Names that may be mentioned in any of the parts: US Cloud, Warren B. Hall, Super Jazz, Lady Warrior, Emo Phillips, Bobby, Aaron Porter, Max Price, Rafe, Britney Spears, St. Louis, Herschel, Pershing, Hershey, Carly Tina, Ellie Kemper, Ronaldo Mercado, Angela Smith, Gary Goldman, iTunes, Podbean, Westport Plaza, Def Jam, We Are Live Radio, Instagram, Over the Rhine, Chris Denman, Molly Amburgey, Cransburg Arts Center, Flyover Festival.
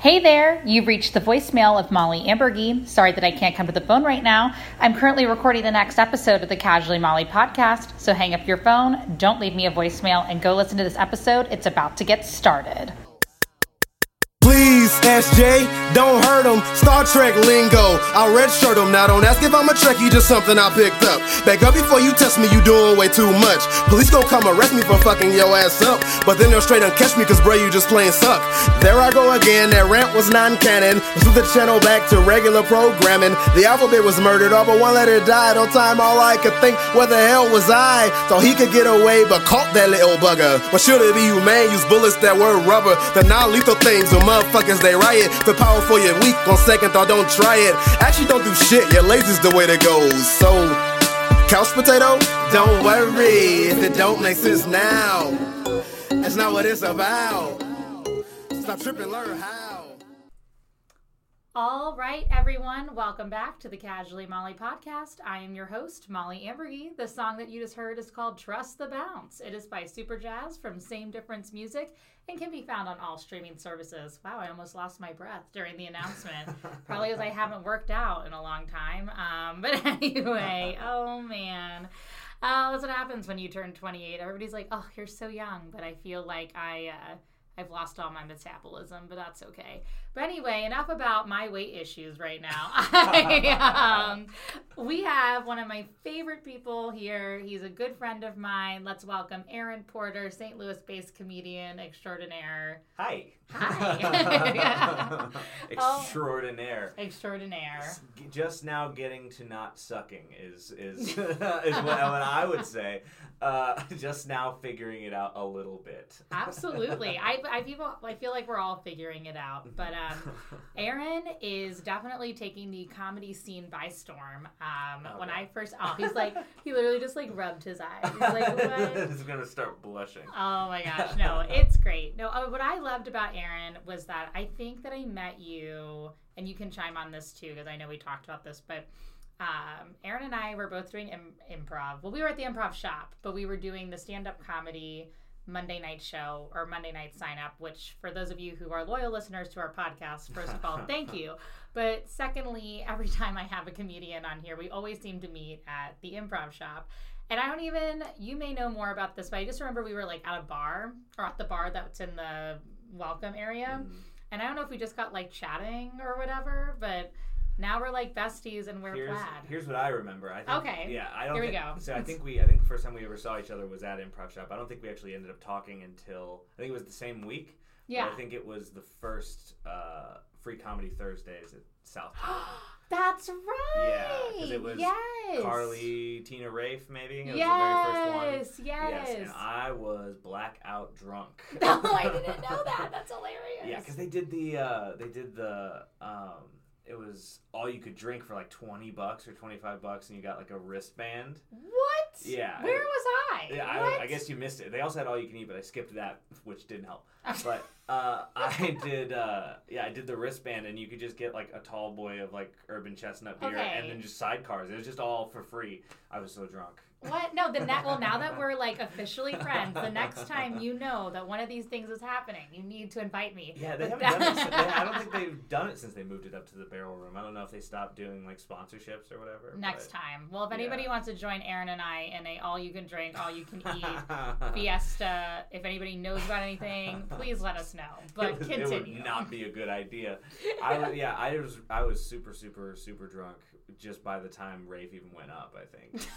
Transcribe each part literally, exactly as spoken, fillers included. Hey there, you've reached the voicemail of Molly Amburgey. Sorry that I can't come to the phone right now. I'm currently recording the next episode of the Casually Molly podcast, so hang up your phone, don't leave me a voicemail, and go listen to this episode. It's about to get started. Please, S J, don't hurt him. Star Trek lingo, I'll redshirt him. Now don't ask if I'm a Trekkie, just something I picked up. Back up before you test me, you doing way too much. Police gon' come arrest me for fucking your ass up, but then they'll straight and catch me, cause bro, you just plain suck. There I go again, that rant was non-canon. Let's move the channel back to regular programming. The alphabet was murdered, all but one letter died. On time, all I could think, where the hell was I? Thought he could get away, but caught that little bugger. But should it be humane, use bullets that were rubber. The non-lethal things are motherfuckers, they riot. The powerful, you're weak. On second thought, don't try it. Actually, don't do shit. Your lazy's the way that goes. So, couch potato, don't worry if it don't make sense now. That's not what it's about. Stop tripping, learn how. All right, everyone. Welcome back to the Casually Molly podcast. I am your host, Molly Amburgey. The song that you just heard is called Trust the Bounce. It is by Super Jazz from Same Difference Music and can be found on all streaming services. Wow, I almost lost my breath during the announcement. Probably because I haven't worked out in a long time. Um, but anyway, oh man. Uh, that's what happens when you turn twenty-eight. Everybody's like, oh, you're so young. But I feel like I... Uh, I've lost all my metabolism, but that's okay. But anyway, enough about my weight issues right now. I, um, we have one of my favorite people here. He's a good friend of mine. Let's welcome Aaron Porter, Saint Louis-based comedian extraordinaire. Hi. Hi. Extraordinaire. Oh, extraordinaire. Just now getting to not sucking is is, is what, what I would say. Uh, just now figuring it out a little bit. Absolutely. I I feel, I feel like we're all figuring it out. But um, Aaron is definitely taking the comedy scene by storm. Um, okay. When I first... Oh, he's like... He literally just like rubbed his eyes. He's like, what? He's going to start blushing. Oh my gosh. No, it's great. No, uh, what I loved about Aaron was that I think that I met you... And you can chime on this too, because I know we talked about this, but... Um, Aaron and I were both doing im- improv. Well, we were at the Improv Shop, but we were doing the stand-up comedy Monday night show or Monday night sign-up, which for those of you who are loyal listeners to our podcast, first of all, thank you. But secondly, every time I have a comedian on here, we always seem to meet at the Improv Shop. And I don't even, you may know more about this, but I just remember we were like at a bar or at the bar that's in the welcome area. Mm. And I don't know if we just got like chatting or whatever, but... Now we're like besties and we're here's, plaid. Here's what I remember. I think, okay. Yeah. I don't Here think, we go. So I think we. I think the first time we ever saw each other was at Improv Shop. I don't think we actually ended up talking until I think it was the same week. Yeah. I think it was the first uh, free comedy Thursdays at Southtown. That's right. Yeah, because it was yes. Carly Tina Rafe maybe. It yes, was the very first one. Yes, yes. And I was blackout drunk. No, I didn't know that. That's hilarious. Yeah, because they did the uh, they did the. Um, It was all you could drink for like twenty bucks or twenty-five bucks, and you got like a wristband. What? Yeah. Where it, was I? Yeah, I, I guess you missed it. They also had all you can eat, but I skipped that, which didn't help. But uh, I did, uh, yeah, I did the wristband, and you could just get like a tall boy of like urban chestnut beer, okay. And then just sidecars. It was just all for free. I was so drunk. What? No, the net. Well, now that we're like officially friends, the next time you know that one of these things is happening, you need to invite me. Yeah, they haven't done it. Since, they, I don't think they've done it since they moved it up to the barrel room. I don't know if they stopped doing like sponsorships or whatever. Next but, time. Well, if anybody yeah. wants to join Aaron and I in a all you can drink, all you can eat fiesta, if anybody knows about anything, please let us know. But it was, continue. It would not be a good idea. I yeah, I was I was super super super drunk just by the time Rafe even went up. I think.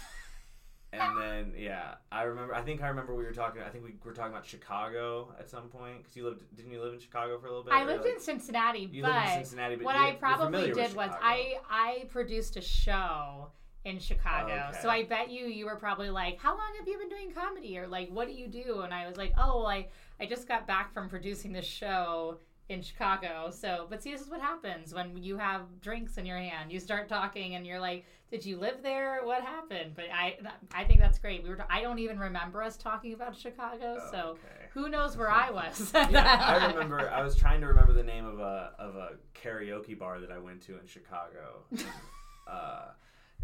And then, yeah, I remember, I think I remember we were talking, I think we were talking about Chicago at some point, because you lived, didn't you live in Chicago for a little bit? I lived like, in Cincinnati, you but, lived in Cincinnati, but what I probably did was I, I produced a show in Chicago, okay. So I bet you, you were probably like, how long have you been doing comedy, or like, what do you do? And I was like, oh, well, I, I just got back from producing this show in Chicago, so, but see, this is what happens when you have drinks in your hand, you start talking, and you're like, did you live there? What happened? But I I think that's great. We were. T- I don't even remember us talking about Chicago, so okay. Who knows where I was. Yeah, I remember, I was trying to remember the name of a of a karaoke bar that I went to in Chicago. uh,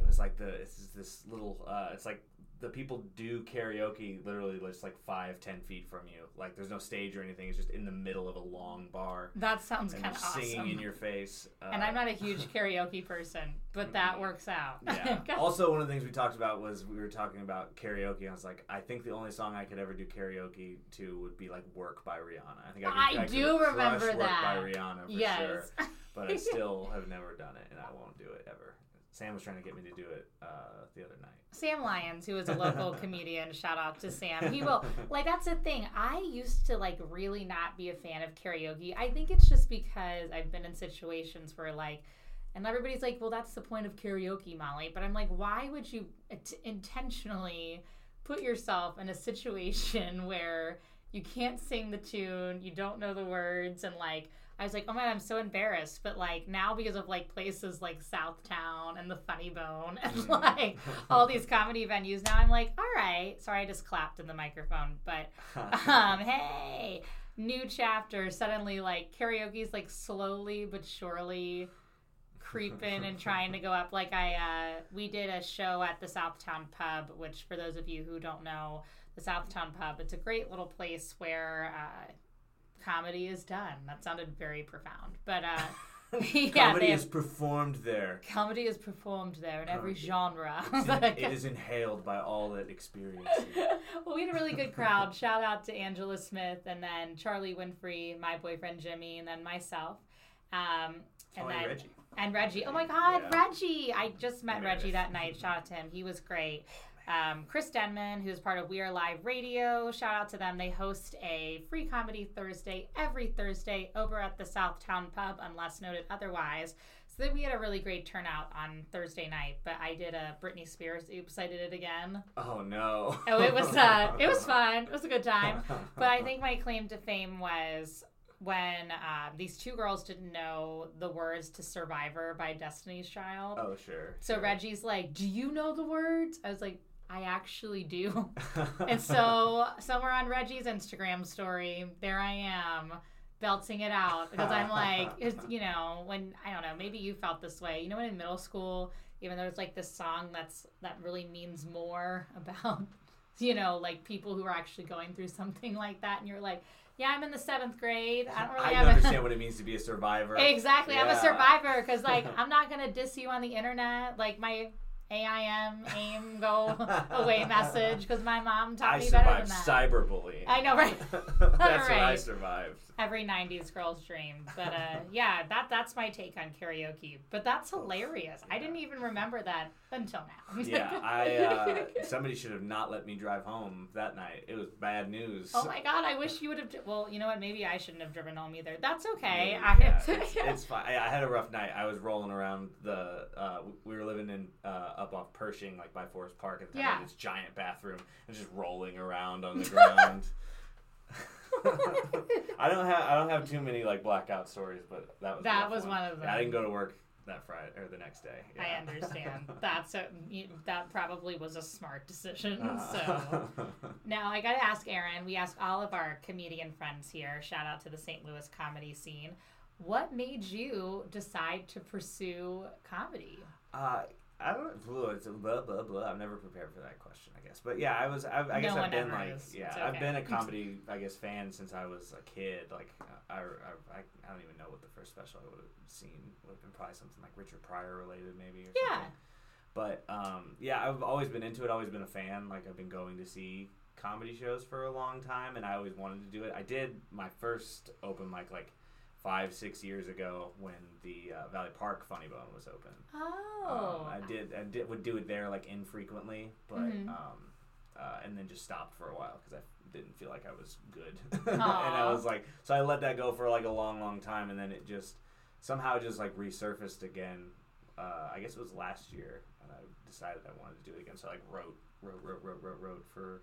It was like the it's this little uh, it's like the people do karaoke literally just like five ten feet from you. Like there's no stage or anything. It's just in the middle of a long bar. That sounds kind of awesome. Singing in your face. Uh, and I'm not a huge karaoke person, but that works out. Yeah. Also, one of the things we talked about was we were talking about karaoke. And I was like, I think the only song I could ever do karaoke to would be like "Work" by Rihanna. I think I, could, I, I do remember that. "Work" by Rihanna for yes. sure. But I still have never done it, and I won't do it ever. Sam was trying to get me to do it uh, the other night. Sam Lyons, who is a local comedian, shout out to Sam. He will, like, that's the thing. I used to, like, really not be a fan of karaoke. I think it's just because I've been in situations where, like, and everybody's like, well, that's the point of karaoke, Molly. But I'm like, why would you t- intentionally put yourself in a situation where you can't sing the tune, you don't know the words, and, like, I was like, oh my God, I'm so embarrassed. But like now, because of like places like Southtown and the Funny Bone and like all these comedy venues, now I'm like, all right. Sorry, I just clapped in the microphone. But um, hey, new chapter. Suddenly, like karaoke's like slowly but surely creeping and trying to go up. Like I, uh, we did a show at the Southtown Pub, which for those of you who don't know, the Southtown Pub, it's a great little place where. Uh, Comedy is done. That sounded very profound. But, uh, yeah. Comedy have, is performed there. Comedy is performed there in comedy. Every genre. It's in, it is inhaled by all that experiences. Well, we had a really good crowd. Shout out to Angela Smith and then Charlie Winfrey, my boyfriend Jimmy, and then myself. Um, and oh, then and Reggie. And Reggie. Oh, my God, yeah. Reggie. I just met Meredith. Reggie that night. Shout out to him. He was great. Um, Chris Denman, who's part of We Are Live Radio, shout out to them. They host a free comedy Thursday every Thursday over at the Southtown Pub, unless noted otherwise. So then we had a really great turnout on Thursday night. But I did a Britney Spears. Oops, I did it again. Oh no! Oh, it was uh, it was fun. It was a good time. But I think my claim to fame was when uh, these two girls didn't know the words to "Survivor" by Destiny's Child. Oh sure. So sure. Reggie's like, "Do you know the words?" I was like. I actually do. And so somewhere on Reggie's Instagram story, there I am belting it out because I'm like, it's, you know, when, I don't know, maybe you felt this way. You know, when in middle school, even though it's like this song that's that really means more about, you know, like people who are actually going through something like that. And you're like, yeah, I'm in the seventh grade. I don't really I have understand a... what it means to be a survivor. Exactly. Yeah. I'm a survivor because like, I'm not going to diss you on the internet. Like my... A I M, aim, go away message, because my mom taught I me better than that. I survived cyberbullying. I know, right? That's right. What I survived. Every nineties girl's dream. But, uh, yeah, that that's my take on karaoke. But that's hilarious. Yeah. I didn't even remember that until now. Yeah, I uh, somebody should have not let me drive home that night. It was bad news. Oh, my God, I wish you would have... Well, you know what? Maybe I shouldn't have driven home either. That's okay. Yeah, I, yeah, it's, yeah. It's fine. I, I had a rough night. I was rolling around the... Uh, we were living in... Uh, up off Pershing, like by Forest Park, and yeah. this giant bathroom, and just rolling around on the ground. I don't have I don't have too many like blackout stories, but that was that was one. one of them. I didn't go to work that Friday or the next day. Yeah. I understand. That's a, you, that probably was a smart decision. Uh-huh. So now I got to ask Aaron. We ask all of our comedian friends here. Shout out to the Saint Louis comedy scene. What made you decide to pursue comedy? Uh. I don't know. It's a blah blah blah. I'm never prepared for that question, I guess. But yeah, I was. I, I guess no I've been like, is. yeah, okay. I've been a comedy, I guess, fan since I was a kid. Like, I, I, I, I don't even know what the first special I would have seen would have been. Probably something like Richard Pryor related, maybe. Or yeah. Something. But um, yeah, I've always been into it. Always been a fan. Like, I've been going to see comedy shows for a long time, and I always wanted to do it. I did my first open mic like. Five, six years ago, when the uh, Valley Park Funny Bone was open, oh, um, I did, I did, would do it there like infrequently, but mm-hmm. um, uh, and then just stopped for a while because I didn't feel like I was good, and I was like, so I let that go for like a long, long time, and then it just somehow just like resurfaced again. Uh, I guess it was last year, and I decided I wanted to do it again, so I like wrote, wrote, wrote, wrote, wrote, wrote for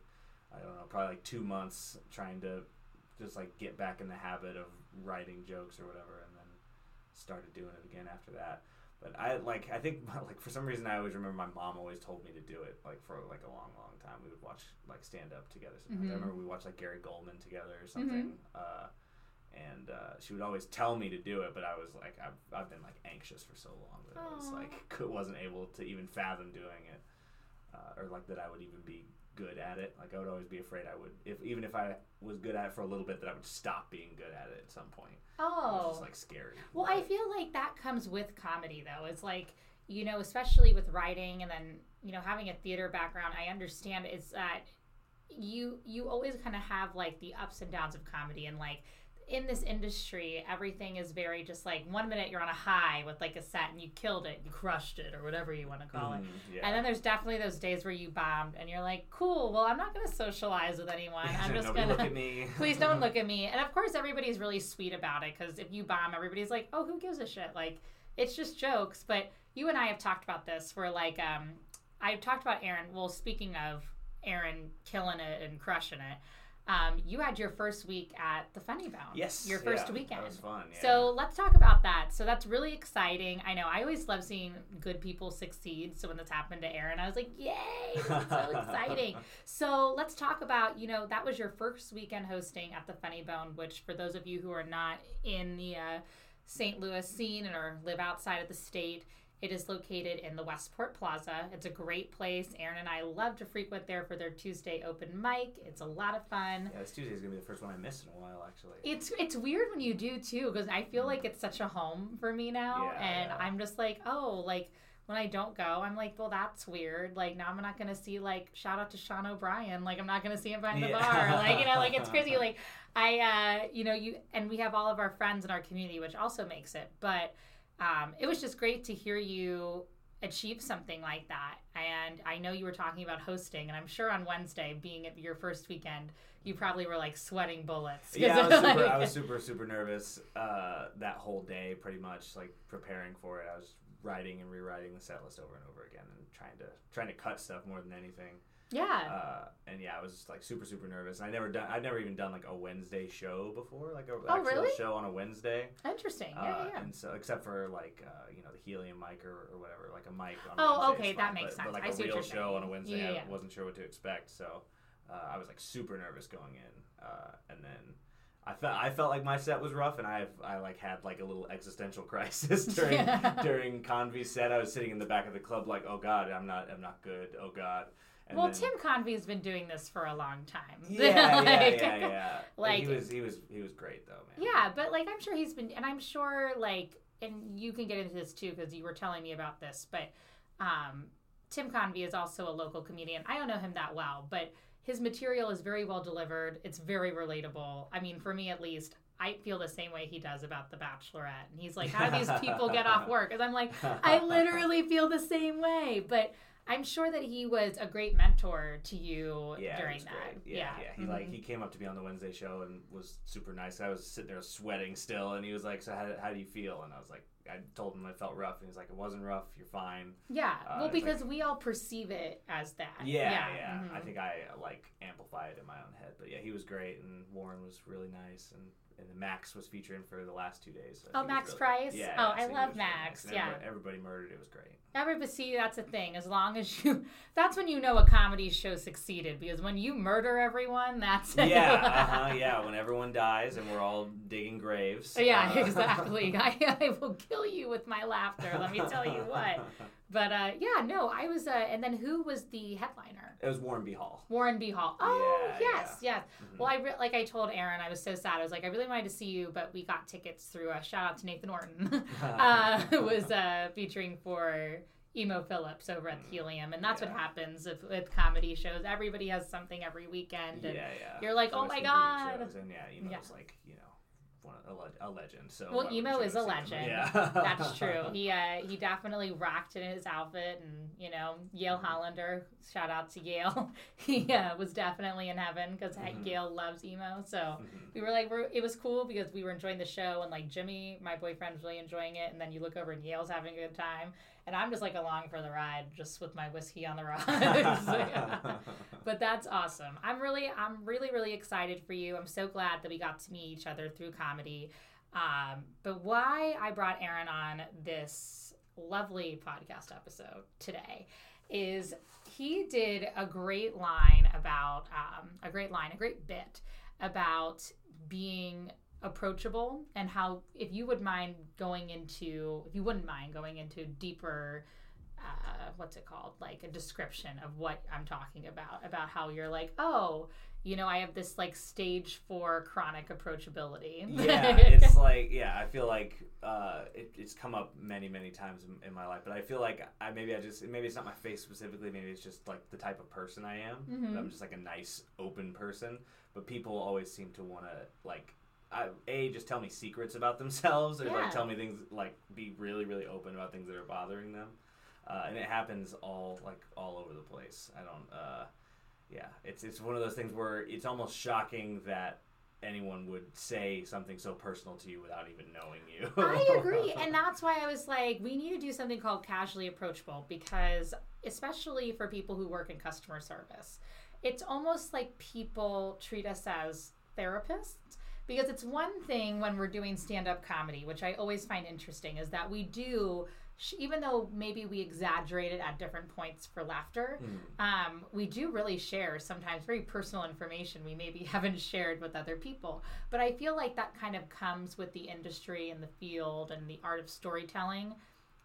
I don't know, probably like two months trying to. Just like get back in the habit of writing jokes or whatever, and then started doing it again after that. But I like I think like for some reason I always remember my mom always told me to do it like for like a long long time. We would watch like stand up together sometimes. Mm-hmm. I remember we watched like Gary Goldman together or something. Mm-hmm. Uh, And uh, she would always tell me to do it, but I was like, I've, I've been like anxious for so long that Aww. I was like, wasn't able to even fathom doing it, uh, or like that I would even be good at it. Like I would always be afraid I would, if even if I was good at it for a little bit, that I would stop being good at it at some point. Oh, it was just like scary. Well, right? I feel like that comes with comedy though. It's like, you know, especially with writing and then, you know, having a theater background, I understand is that you you always kind of have like the ups and downs of comedy and like. In this industry, everything is very just like one minute you're on a high with like a set and you killed it, you crushed it, or whatever you want to call mm, it. Yeah. And then there's definitely those days where you bombed and you're like, cool, well, I'm not going to socialize with anyone. I'm just going to look at me. Please don't look at me. And of course, everybody's really sweet about it because if you bomb, everybody's like, oh, who gives a shit? Like, it's just jokes. But you and I have talked about this where like, um, I talked about Aaron. Well, speaking of Aaron killing it and crushing it. Um, you had your first week at the Funny Bone. Yes. Your first yeah, weekend. That was fun, yeah. So let's talk about that. So that's really exciting. I know I always love seeing good people succeed. So when this happened to Aaron, I was like, yay, this is so exciting. So let's talk about, you know, that was your first weekend hosting at the Funny Bone, which for those of you who are not in the uh, Saint Louis scene or live outside of the state, it is located in the Westport Plaza. It's a great place. Aaron and I love to frequent there for their Tuesday open mic. It's a lot of fun. Yeah, this Tuesday is going to be the first one I miss in a while, actually. It's it's weird when you do, too, because I feel like it's such a home for me now. Yeah, and yeah. I'm just like, oh, like, when I don't go, I'm like, well, that's weird. Like, now I'm not going to see, like, shout out to Sean O'Brien. Like, I'm not going to see him behind yeah. the bar. Like, you know, like, it's crazy. Like, I, uh, you know, you and we have all of our friends in our community, which also makes it, but... Um, it was just great to hear you achieve something like that. And I know you were talking about hosting, and I'm sure on Wednesday, being at your first weekend, you probably were, like, sweating bullets. Yeah, I was, like... super, I was super, super nervous uh, that whole day, pretty much, like, preparing for it. I was writing and rewriting the set list over and over again and trying to trying to cut stuff more than anything. Yeah. Uh, and, yeah, I was, just, like, super, super nervous. And I never done, I'd never even done, like, a Wednesday show before, like, an oh, actual really? show on a Wednesday. Interesting. Yeah, uh, yeah. And so, except for, like, uh, you know, the Helium mic or, or whatever, like a mic on oh, Wednesday. Oh, okay, that fine. makes but, sense. But, like, I a real show saying. on a Wednesday, yeah, yeah, yeah. I wasn't sure what to expect. So uh, I was, like, super nervous going in. Uh, and then... I felt I felt like my set was rough, and I I like had like a little existential crisis during yeah. during Convy's set. I was sitting in the back of the club, like, oh god, I'm not I'm not good. Oh god. And well, then, Tim Convy's been doing this for a long time. Yeah, like, yeah, yeah, yeah. Like he was he was he was great though, man. Yeah, but like I'm sure he's been, and I'm sure like, and you can get into this too because you were telling me about this, but um, Tim Convy is also a local comedian. I don't know him that well, but. His material is very well delivered. It's very relatable. I mean, for me at least, I feel the same way he does about The Bachelorette. And he's like, how do these people get off work? And I'm like, I literally feel the same way. But I'm sure that he was a great mentor to you yeah, during that. Great. Yeah, yeah. yeah. He mm-hmm. like he came up to me on the Wednesday show and was super nice. I was sitting there sweating still, and he was like, so how, how do you feel? And I was like, I told him I felt rough, and he's like, it wasn't rough, you're fine. Yeah, uh, well, because like, we all perceive it as that. Yeah, yeah. yeah. Mm-hmm. I think I, like, amplify it in my own head. But, yeah, he was great, and Warren was really nice, and, and Max was featuring for the last two days. So oh, Max really, Price? Yeah. Oh, I love Max, really nice. Yeah. Everybody, everybody murdered, it was great. Everybody, see, that's the thing. As long as you, that's when you know a comedy show succeeded, because when you murder everyone, that's it. Yeah, uh-huh, yeah, when everyone dies, and we're all digging graves. Yeah, uh, exactly. I, I will kill you with my laughter, let me tell you what. But uh yeah, no, I was uh and then who was the headliner? It was Warren B. Hall. Warren B. Hall. Oh yeah, yes, yeah. yes. Mm-hmm. Well, I re- like I told Aaron, I was so sad. I was like, I really wanted to see you, but we got tickets through a shout out to Nathan Orton. uh was uh featuring for Emo Phillips over at mm-hmm. Helium, and that's yeah. what happens if, with comedy shows. Everybody has something every weekend, and yeah, yeah. you're like, it's oh my god. And yeah, Emo's yeah. like, you know. A legend. So well, Emo is a legend. Yeah. That's true. He uh, he definitely rocked it in his outfit, and you know, Yale Hollander. Shout out to Yale. he uh, was definitely in heaven because mm-hmm. Yale loves emo. So mm-hmm. we were like, we're, it was cool because we were enjoying the show, and like Jimmy, my boyfriend, was really enjoying it. And then you look over and Yale's having a good time, and I'm just like along for the ride, just with my whiskey on the rocks. But that's awesome. I'm really, I'm really, really excited for you. I'm so glad that we got to meet each other through comedy. Um, but why I brought Aaron on this lovely podcast episode today is he did a great line about um, a great line, a great bit about being approachable, and how if you would mind going into if you wouldn't mind going into deeper uh what's it called like a description of what I'm talking about about how you're like, oh, you know, I have this like stage four chronic approachability. Yeah, it's like, yeah, I feel like uh, it, it's come up many, many times in, in my life, but I feel like I maybe I just, maybe it's not my face specifically, maybe it's just like the type of person I am. Mm-hmm. I'm just like a nice, open person, but people always seem to want to like, I, A, just tell me secrets about themselves, or yeah. like tell me things, like be really, really open about things that are bothering them. Uh, and it happens all, like all over the place. I don't, uh... Yeah, it's it's one of those things where it's almost shocking that anyone would say something so personal to you without even knowing you. I agree, and that's why I was like, we need to do something called Casually Approachable, because especially for people who work in customer service, it's almost like people treat us as therapists, because it's one thing when we're doing stand-up comedy, which I always find interesting, is that we do... even though maybe we exaggerate it at different points for laughter, mm. um, we do really share sometimes very personal information we maybe haven't shared with other people. But I feel like that kind of comes with the industry and the field and the art of storytelling.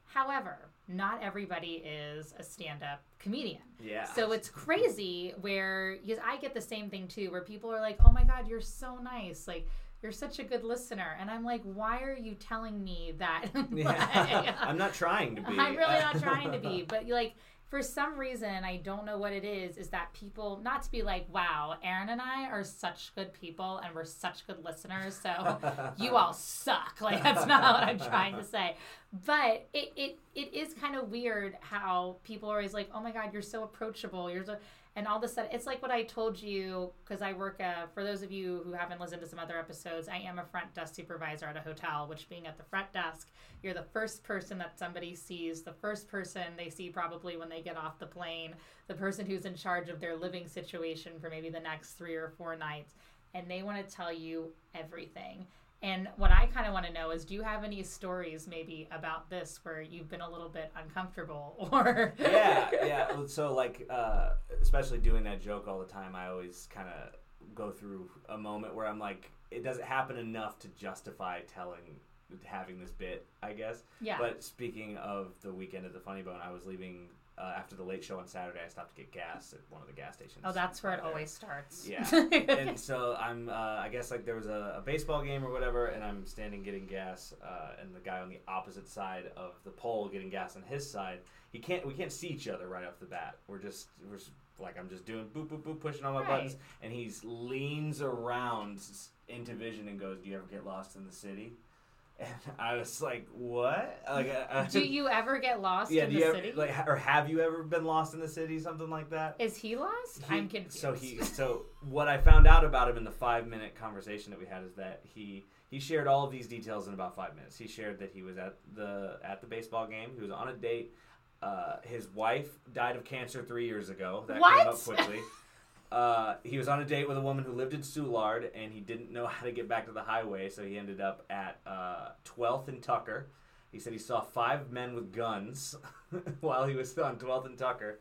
However, not everybody is a stand-up comedian. Yeah. So it's crazy where, because I get the same thing too, where people are like, oh my God, you're so nice. Like, you're such a good listener. And I'm like, why are you telling me that? Like, I'm not trying to be. I'm really not trying to be. But, like, for some reason, I don't know what it is, is that people, not to be like, wow, Aaron and I are such good people and we're such good listeners, so you all suck. Like, that's not what I'm trying to say. But it it, it is kind of weird how people are always like, oh, my God, you're so approachable. You're so... And all of a sudden, it's like what I told you, because I work, uh, for those of you who haven't listened to some other episodes, I am a front desk supervisor at a hotel, which being at the front desk, you're the first person that somebody sees, the first person they see probably when they get off the plane, the person who's in charge of their living situation for maybe the next three or four nights, and they want to tell you everything. And what I kind of want to know is, do you have any stories maybe about this where you've been a little bit uncomfortable or... yeah, yeah. So like, uh, especially doing that joke all the time, I always kind of go through a moment where I'm like, it doesn't happen enough to justify telling, having this bit, I guess. Yeah. But speaking of the weekend at the Funny Bone, I was leaving... Uh, after the late show on Saturday, I stopped to get gas at one of the gas stations. Oh, that's where it always starts. Yeah. And so I'm, uh, I guess, like, there was a, a baseball game or whatever, and I'm standing getting gas, uh, and the guy on the opposite side of the pole getting gas on his side, he can't, we can't see each other right off the bat. We're just, we're just, like, I'm just doing boop, boop, boop, pushing all my right. buttons, and he leans around into vision and goes, "Do you ever get lost in the city?" And I was like, what? Like, uh, do you ever get lost yeah, in do the you ever, city? Like, or have you ever been lost in the city? Something like that. Is he lost? He, I'm confused. So he, so what I found out about him in the five-minute conversation that we had is that he he shared all of these details in about five minutes. He shared that he was at the at the baseball game. He was on a date. Uh, his wife died of cancer three years ago. That what? came up quickly. Uh, he was on a date with a woman who lived in Soulard, and he didn't know how to get back to the highway, so he ended up at uh, twelfth and Tucker. He said he saw five men with guns while he was on twelfth and Tucker.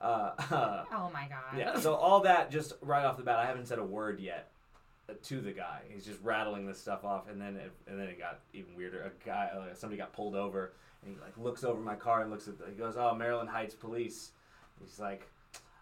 Uh, uh, oh, my God. Yeah, so all that just right off the bat. I haven't said a word yet to the guy. He's just rattling this stuff off, and then it, and then it got even weirder. A guy, uh, somebody got pulled over, and he like looks over my car and looks at the, he goes, "Oh, Maryland Heights Police." He's like...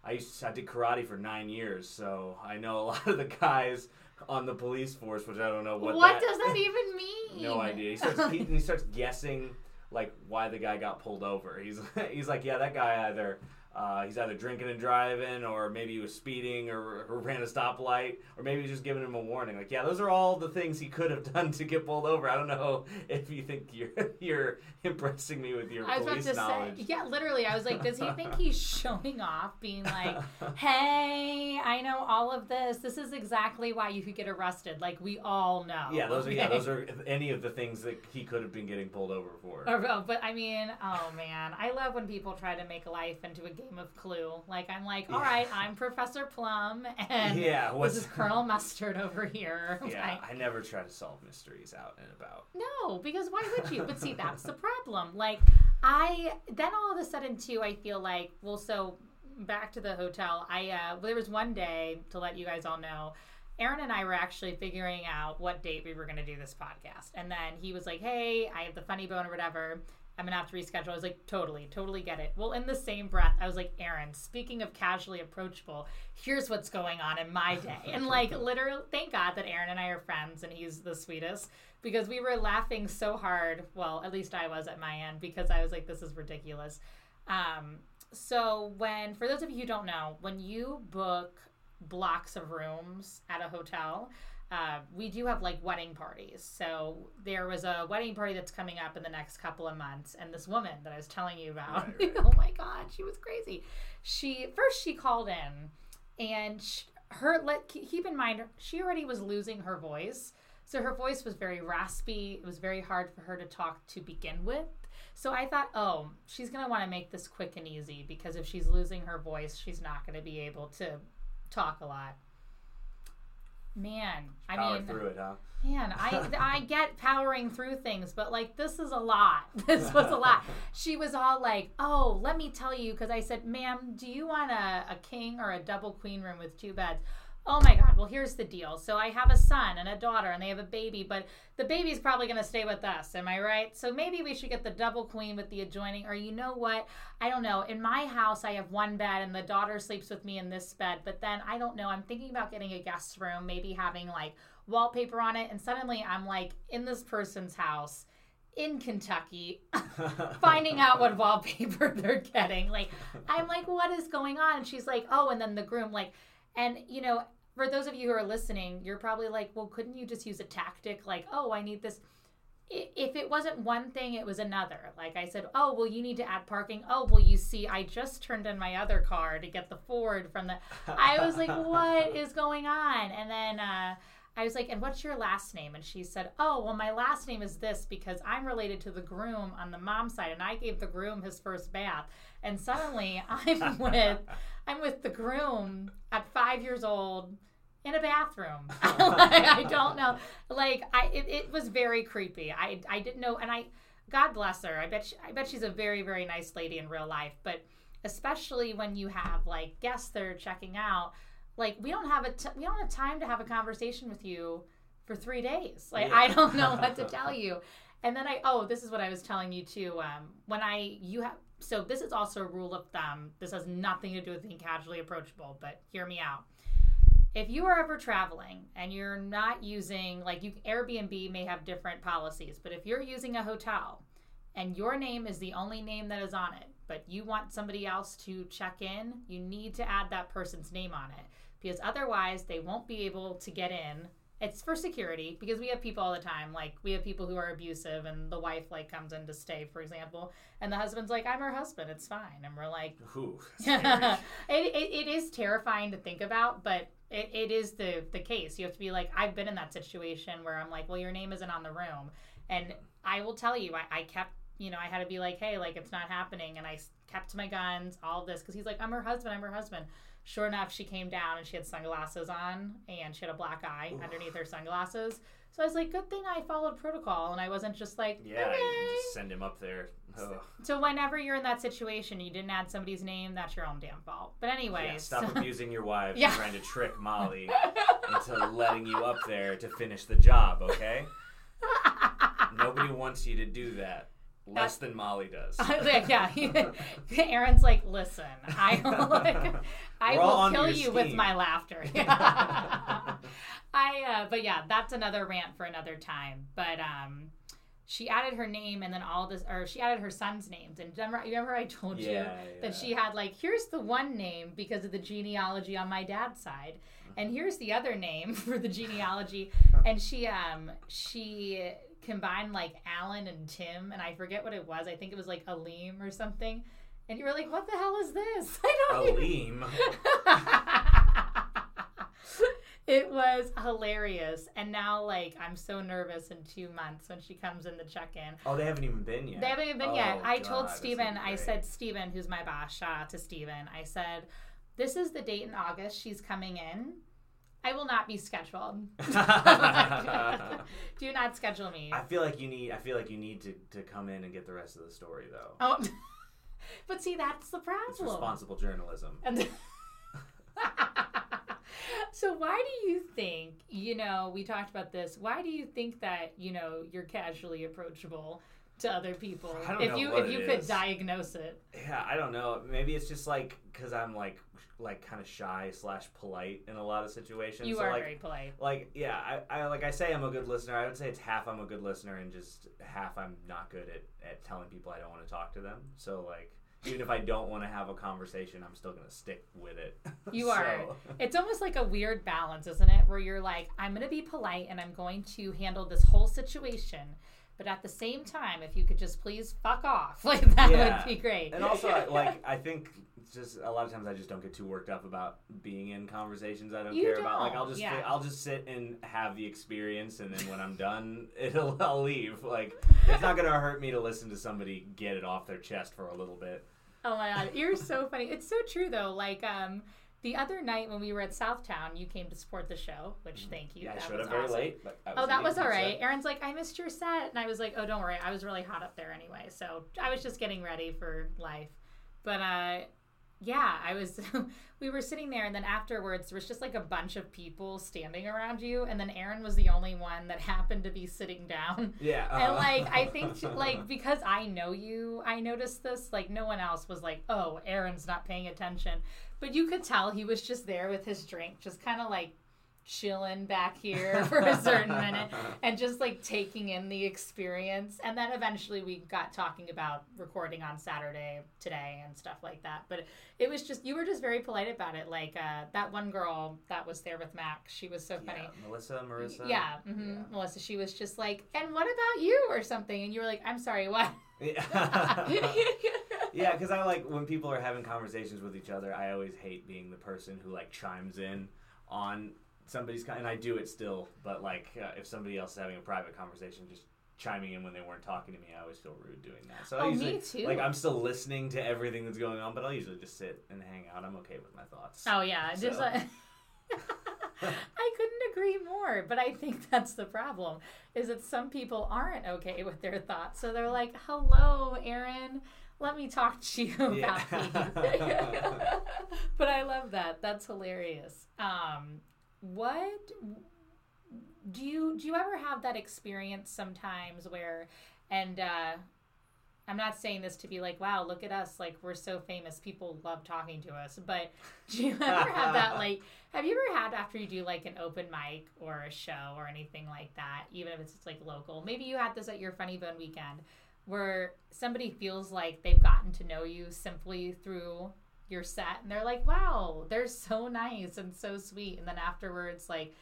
I used to, I did karate for nine years, so I know a lot of the guys on the police force, which I don't know what. What that, does that even mean? No idea. He starts he, he starts guessing like why the guy got pulled over. He's he's like, yeah, that guy either uh, he's either drinking and driving, or maybe he was speeding, or, or ran a stoplight, or maybe he's just giving him a warning. Like, yeah, those are all the things he could have done to get pulled over. I don't know if you think you're you're impressing me with your I was police about to knowledge. Say, yeah, literally, I was like, does he think he's showing off, being like, "Hey, I know all of this. This is exactly why you could get arrested. Like, we all know." Yeah, those are yeah, those are any of the things that he could have been getting pulled over for. Oh, but I mean, oh man, I love when people try to make life into a game of Clue. Like, I'm like, all yeah. right, I'm Professor Plum, and yeah, what's... this is Colonel Mustard over here. Yeah, like, I never try to solve mysteries out and about. No, because why would you? But see, that's the problem. Like, I then all of a sudden too, I feel like, well, so back to the hotel. I uh, there was one day, to let you guys all know, Aaron and I were actually figuring out what date we were going to do this podcast. And then he was like, hey, I have the funny bone or whatever. I'm going to have to reschedule. I was like, totally, totally get it. Well, in the same breath, I was like, Aaron, speaking of casually approachable, here's what's going on in my day. And like, literally, thank God that Aaron and I are friends and he's the sweetest, because we were laughing so hard. Well, at least I was at my end, because I was like, this is ridiculous. Um, so when, for those of you who don't know, when you book blocks of rooms at a hotel, Uh, we do have like wedding parties. So there was a wedding party that's coming up in the next couple of months. And this woman that I was telling you about, right, right. Oh my God, she was crazy. She, first she called in and she, her, let, keep in mind, she already was losing her voice. So her voice was very raspy. It was very hard for her to talk to begin with. So I thought, oh, she's going to want to make this quick and easy, because if she's losing her voice, she's not going to be able to talk a lot. Man, I Power mean, through it, huh? Man, I I get powering through things, but like this is a lot. This was a lot. She was all like, "Oh, let me tell you," because I said, "Ma'am, do you want a, a king or a double queen room with two beds?" Oh my God! Well, here's the deal. So I have a son and a daughter, and they have a baby, but the baby's probably going to stay with us. Am I right? So maybe we should get the double queen with the adjoining, or you know what? I don't know. In my house, I have one bed, and the daughter sleeps with me in this bed. But then I don't know. I'm thinking about getting a guest room, maybe having like wallpaper on it. And suddenly, I'm like in this person's house in Kentucky, finding out what wallpaper they're getting. Like, I'm like, what is going on? And she's like, oh, and then the groom, like. And, you know, for those of you who are listening, you're probably like, well, couldn't you just use a tactic like, oh, I need this. If it wasn't one thing, it was another. Like I said, oh, well, you need to add parking. Oh, well, you see, I just turned in my other car to get the Ford from the. I was like, what is going on? And then uh, I was like, and what's your last name? And she said, oh, well, my last name is this because I'm related to the groom on the mom's side. And I gave the groom his first bath. And suddenly I'm with I'm with the groom at five years old in a bathroom. Like, I don't know. Like I it, it was very creepy. I I didn't know, and I God bless her. I bet she, I bet she's a very, very nice lady in real life, but especially when you have like guests that are checking out, like we don't have a t- we don't have time to have a conversation with you for three days. Like yeah. I don't know what to tell you. And then I oh, this is what I was telling you too. Um when I you have So this is also a rule of thumb. This has nothing to do with being casually approachable, but hear me out. If you are ever traveling and you're not using, like you, Airbnb may have different policies, but if you're using a hotel and your name is the only name that is on it, but you want somebody else to check in, you need to add that person's name on it because otherwise they won't be able to get in. It's for security because we have people all the time. Like we have people who are abusive and the wife like comes in to stay, for example, and the husband's like, I'm her husband. It's fine. And we're like, Ooh, it, it, it is terrifying to think about, but it, it is the, the case. You have to be like, I've been in that situation where I'm like, well, your name isn't on the room. And I will tell you, I, I kept, you know, I had to be like, hey, like it's not happening. And I kept my guns, all this. Cause he's like, I'm her husband. I'm her husband. Sure enough, she came down and she had sunglasses on and she had a black eye Oof. underneath her sunglasses. So I was like, good thing I followed protocol and I wasn't just like, yeah, okay. You just send him up there. So, so whenever you're in that situation, you didn't add somebody's name, that's your own damn fault. But anyway. Yeah, stop so. abusing your wife yeah. and trying to trick Molly into letting you up there to finish the job, okay? Nobody wants you to do that. Less than Molly does. Yeah. Aaron's like, listen, I will, like, I will kill you with my laughter. I, uh, but yeah, that's another rant for another time. But um, she added her name and then all this, or she added her son's names. And remember, remember I told yeah, you yeah. that she had like, here's the one name because of the genealogy on my dad's side. And here's the other name for the genealogy. And she, um, she... combined like Alan and Tim, and I forget what it was. I think it was like Aleem or something. And you were like, "What the hell is this?" I don't. Aleem. Even... It was hilarious. And now, like, I'm so nervous in two months when she comes in to check in. Oh, they haven't even been yet. They haven't even been oh, yet. God, I told Steven. I said, Steven, who's my boss. Shout out to Steven. I said, "This is the date in August. She's coming in." I will not be scheduled. Do not schedule me. I feel like you need. I feel like you need to, to come in and get the rest of the story, though. Oh, but see, that's the problem. It's responsible journalism. And So why do you think, you know, we talked about this, why do you think that, you know, you're casually approachable to other people? I don't if know you what if you it could is. diagnose it. Yeah, I don't know. Maybe it's just like because I'm like like kind of shy slash polite in a lot of situations. You so are like, very polite. Like yeah, I, I like I say I'm a good listener. I would say it's half I'm a good listener and just half I'm not good at, at telling people I don't want to talk to them. So like even if I don't want to have a conversation, I'm still going to stick with it. You so. are. It's almost like a weird balance, isn't it? Where you're like, I'm going to be polite and I'm going to handle this whole situation. But at the same time, if you could just please fuck off, like that yeah. would be great. And also, like, I think just a lot of times I just don't get too worked up about being in conversations I don't you care don't. about. Like, I'll just yeah. I'll just sit and have the experience, and then when I'm done, it'll I'll leave. Like, it's not gonna hurt me to listen to somebody get it off their chest for a little bit. Oh my God, you're so funny. It's so true though. Like, um. the other night when we were at Southtown, you came to support the show, which thank you. Yeah, that I showed was up awesome. very late. But I was oh, that was all right. Set. Aaron's like, I missed your set. And I was like, oh, don't worry. I was really hot up there anyway. So I was just getting ready for life. But uh, yeah, I was. we were sitting there, and then afterwards, there was just like a bunch of people standing around you. And then Aaron was the only one that happened to be sitting down. Yeah. Uh-huh. And like, I think, like, because I know you, I noticed this. Like, no one else was like, oh, Aaron's not paying attention. But you could tell he was just there with his drink, just kind of like chilling back here for a certain minute and just like taking in the experience. And then eventually we got talking about recording on Saturday today and stuff like that. But it was just, you were just very polite about it. Like uh, that one girl that was there with Max, she was so funny. Yeah, Melissa, Marissa. Yeah, mm-hmm, yeah, Melissa. She was just like, and what about you or something? And you were like, I'm sorry, what? Yeah. Yeah, because I like when people are having conversations with each other, I always hate being the person who like chimes in on somebody's, and I do it still, but like uh, if somebody else is having a private conversation, just chiming in when they weren't talking to me, I always feel rude doing that. So oh, I usually, me too. Like, I'm still listening to everything that's going on, but I'll usually just sit and hang out. I'm okay with my thoughts. Oh, yeah. So. Just like... I couldn't agree more, but I think that's the problem, is that some people aren't okay with their thoughts. So they're like, hello, Aaron, let me talk to you about yeah. these. But I love that. That's hilarious. Um, what do you do you ever have that experience sometimes where, and uh, I'm not saying this to be like, wow, look at us, like we're so famous, people love talking to us, but do you ever have that, like, have you ever had after you do like an open mic or a show or anything like that, even if it's just, like, local, maybe you had this at your Funny Bone weekend, where somebody feels like they've gotten to know you simply through your set, and they're like, wow, they're so nice and so sweet, and then afterwards, like,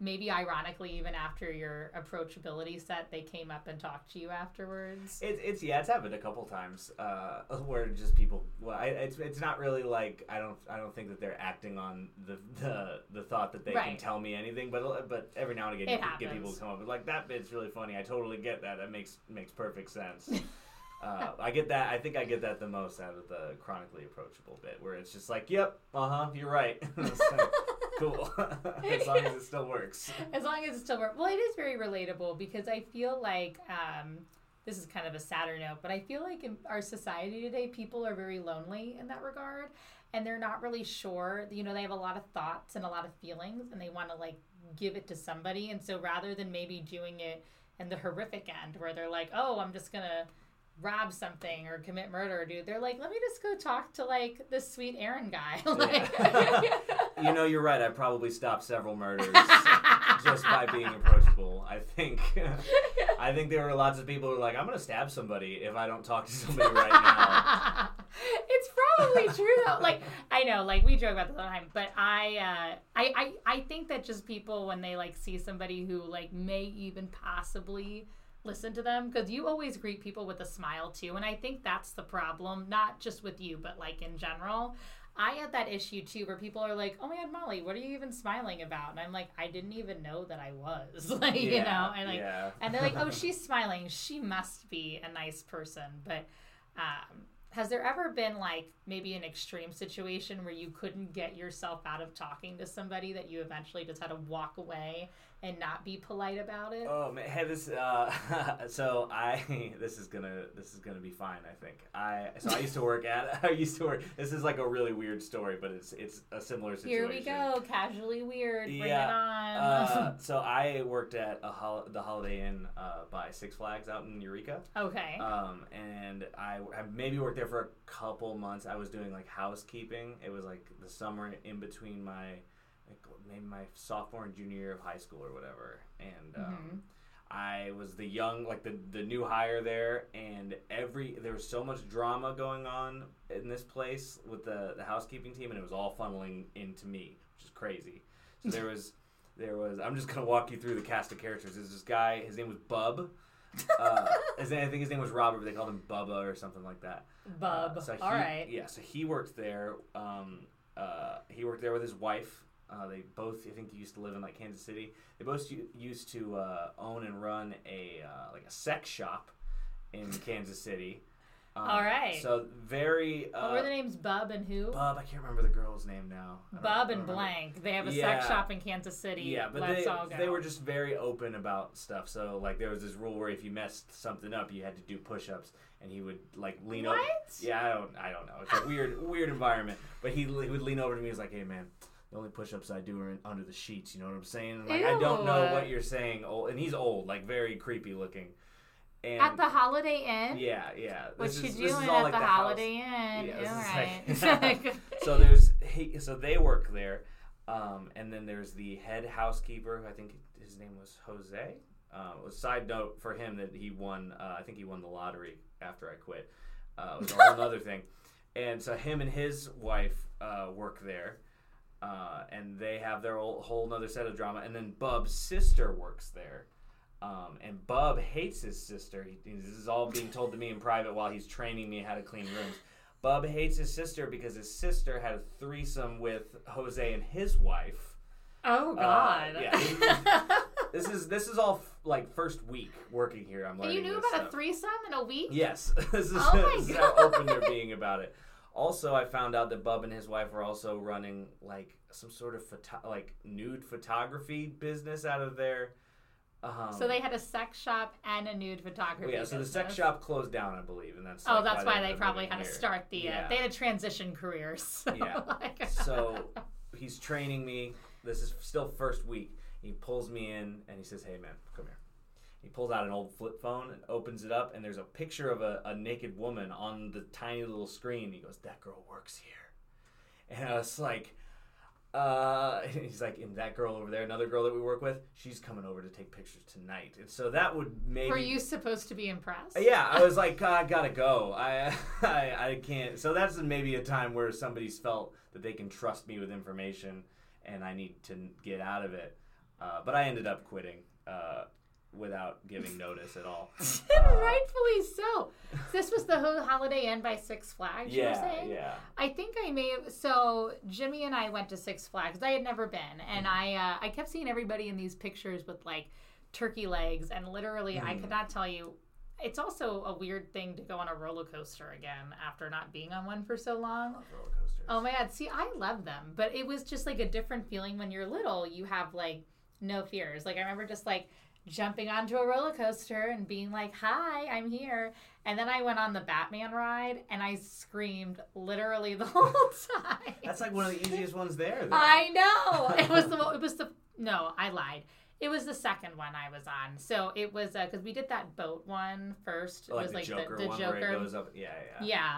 maybe ironically, even after your approachability set, they came up and talked to you afterwards. It's it's yeah, it's happened a couple times uh, where just people. Well, I, it's it's not really like I don't I don't think that they're acting on the the, the thought that they right. can tell me anything. But but every now and again, you get people come up and like, that bit's really funny. I totally get that. That makes makes perfect sense. Uh, I get that. I think I get that the most out of the chronically approachable bit, where it's just like, "Yep, uh huh, you're right." So, cool. As long as it still works. As long as it still works. Well, it is very relatable because I feel like um, this is kind of a sadder note, but I feel like in our society today, people are very lonely in that regard, and they're not really sure. You know, they have a lot of thoughts and a lot of feelings, and they want to like give it to somebody. And so, rather than maybe doing it in the horrific end, where they're like, "Oh, I'm just gonna rob something or commit murder," dude, they're like, let me just go talk to like this sweet Aaron guy. Like, you know, you're right, I probably stopped several murders just by being approachable. I think I think there were lots of people who were like, I'm gonna stab somebody if I don't talk to somebody right now. It's probably true though. Like, I know, like we joke about this all the time, but I, uh, I I I think that just people when they like see somebody who like may even possibly listen to them, because you always greet people with a smile too, and I think that's the problem, not just with you but like in general. I had that issue too where people are like, oh my God, Molly, what are you even smiling about? And I'm like, I didn't even know that I was like yeah, you know, and like yeah. and they're like, oh, she's smiling, she must be a nice person. But um has there ever been like maybe an extreme situation where you couldn't get yourself out of talking to somebody that you eventually just had to walk away and not be polite about it? Oh man, hey, this uh, so I this is gonna this is gonna be fine. I think I so I used to work at I used to work. This is like a really weird story, but it's it's a similar situation. Here we go, casually weird. Bring yeah. it on. uh, so I worked at a hol- the Holiday Inn uh, by Six Flags out in Eureka. Okay. Um, and I, I maybe worked there for a couple months. I was doing like housekeeping. It was like the summer in between my. Like maybe my sophomore and junior year of high school or whatever, and um, mm-hmm. I was the young, like the, the new hire there, and every there was so much drama going on in this place with the, the housekeeping team, and it was all funneling into me, which is crazy. So there was there was I'm just gonna walk you through the cast of characters. There's this guy, his name was Bub. uh, his name, I think his name was Robert, but they called him Bubba or something like that. Bub. Uh, so all he, right. Yeah. So he worked there. Um. Uh. He worked there with his wife. Uh, they both, I think, used to live in like Kansas City. They both u- used to uh, own and run a uh, like a sex shop in Kansas City. Um, All right. So very. Uh, what were the names? Bub and who? Bub. I can't remember the girl's name now. Bub and blank. They have a yeah. sex shop in Kansas City. Yeah, but Let's they all go. they were just very open about stuff. So like there was this rule where if you messed something up, you had to do push-ups. And he would like lean what? over. What? Yeah, I don't. I don't know. It's a weird, weird environment. But he, he would lean over to me. He was like, "Hey, man. The only push-ups I do are in, under the sheets." You know what I'm saying? Like, ew. I don't know what you're saying. Old, and he's old, like very creepy looking. And at the Holiday Inn? Yeah, yeah. What you doing at like the, the Holiday Inn? Yeah, all right. Like, so there's he, so they work there, um, and then there's the head housekeeper. I think his name was Jose. Uh, it was a side note for him that he won. Uh, I think he won the lottery after I quit. Uh, it was a whole other thing. And so him and his wife uh, work there. Uh, and they have their whole, whole other set of drama. And then Bub's sister works there. Um, and Bub hates his sister. He, this is all being told to me in private while he's training me how to clean rooms. Bub hates his sister because his sister had a threesome with Jose and his wife. Oh, God. Uh, yeah. This is this is all f- like first week working here. I'm learning. You knew about stuff. A threesome in a week? Yes. This is, oh my this God. is how open they're being about it. Also, I found out that Bub and his wife were also running like some sort of photo- like nude photography business out of there. Um, so they had a sex shop and a nude photography. Yeah, business. So the sex shop closed down, I believe, and that's oh, like, that's why, why they, they probably had to here. start the. Yeah. Uh, they had to transition careers. So, yeah. Like, so he's training me. This is still first week. He pulls me in and he says, "Hey man, come here." He pulls out an old flip phone and opens it up, and there's a picture of a, a naked woman on the tiny little screen. He goes, "That girl works here." And I was like, uh, and he's like, "And that girl over there, another girl that we work with, she's coming over to take pictures tonight." And so that would maybe... Were you supposed to be impressed? Yeah, I was like, I gotta go. I, I, I can't. So that's maybe a time where somebody's felt that they can trust me with information, and I need to get out of it. Uh, but I ended up quitting. Uh, without giving notice at all. uh, Rightfully so. This was the whole Holiday Inn by Six Flags, yeah, you were saying? Yeah, I think I may have... So, Jimmy and I went to Six Flags. I had never been. And mm. I uh, I kept seeing everybody in these pictures with, like, turkey legs. And literally, mm. I could not tell you... It's also a weird thing to go on a roller coaster again after not being on one for so long. I love roller coasters. Oh, my God. See, I love them. But it was just, like, a different feeling when you're little. You have, like, no fears. Like, I remember just, like... jumping onto a roller coaster and being like, "Hi, I'm here." And then I went on the Batman ride and I screamed literally the whole time. That's like one of the easiest ones there. Though. I know. It was the it was the no, I lied. It was the second one I was on. So it was uh, because we did that boat one first. It like was the like Joker the, the one Joker where it goes up. Yeah, yeah. Yeah.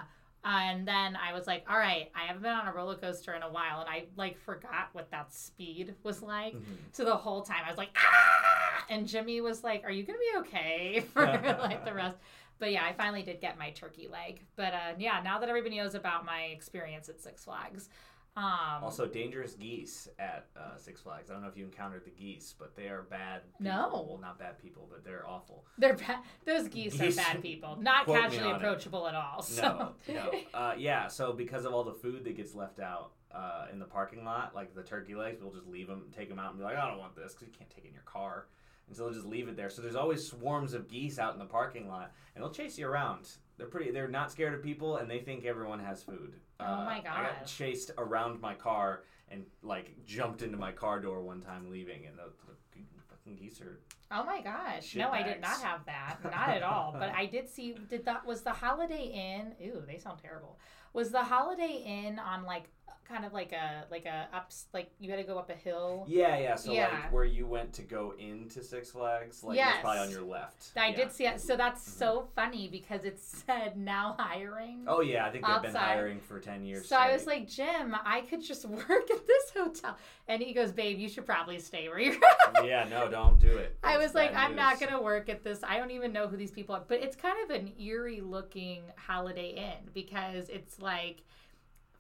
Uh, and then I was like, all right, I haven't been on a roller coaster in a while. And I, like, forgot what that speed was like. Mm-hmm. So the whole time I was like, ah! And Jimmy was like, "Are you going to be okay?" For, like, the rest. But, yeah, I finally did get my turkey leg. But, uh, yeah, now that everybody knows about my experience at Six Flags. Um, also, dangerous geese at uh, Six Flags. I don't know if you encountered the geese, but they are bad people. No. Well, not bad people, but they're awful. They're ba- Those geese, geese are bad people. Not casually approachable it. at all. So. No, no. Uh, yeah, so because of all the food that gets left out uh, in the parking lot, like the turkey legs, we'll just leave them, take them out, and be like, "I don't want this," because you can't take it in your car. And so they'll just leave it there. So there's always swarms of geese out in the parking lot, and they'll chase you around. They're pretty. They're not scared of people, and they think everyone has food. Uh, oh my God! I got chased around my car and like jumped into my car door one time leaving, and the, the these are. Oh my gosh! No, bags. I did not have that, not at all. But I did see. Did that was the Holiday Inn? Ooh, they sound terrible. Was the Holiday Inn on like kind of like a like a ups like you had to go up a hill? Yeah, yeah. So yeah. like where you went to go into Six Flags, like yes. that's probably on your left. I yeah. did see it. So that's mm-hmm. so funny because it said now hiring. Oh yeah, I think they've outside. been hiring for ten years. So straight. I was like, Jim, I could just work at this hotel, and he goes, babe, you should probably stay where you're at. Yeah, no, don't do it. I I was like, I'm not going to work at this. I don't even know who these people are. But it's kind of an eerie looking Holiday Inn because it's like,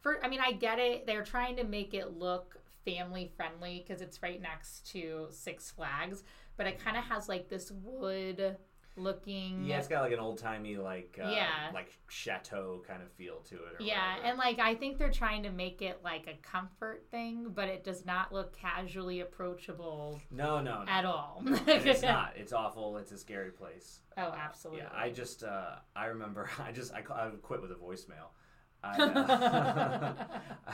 for I mean, I get it. They're trying to make it look family friendly because it's right next to Six Flags. But it kind of has like this wood looking. Yeah, it's got like an old timey like uh, yeah. like chateau kind of feel to it. Or yeah, whatever. And like I think they're trying to make it like a comfort thing, but it does not look casually approachable. No, no, at no. all. No, it's not. It's awful. It's a scary place. Oh, absolutely. Yeah, I just uh, I remember I just I, I quit with a voicemail. I, uh,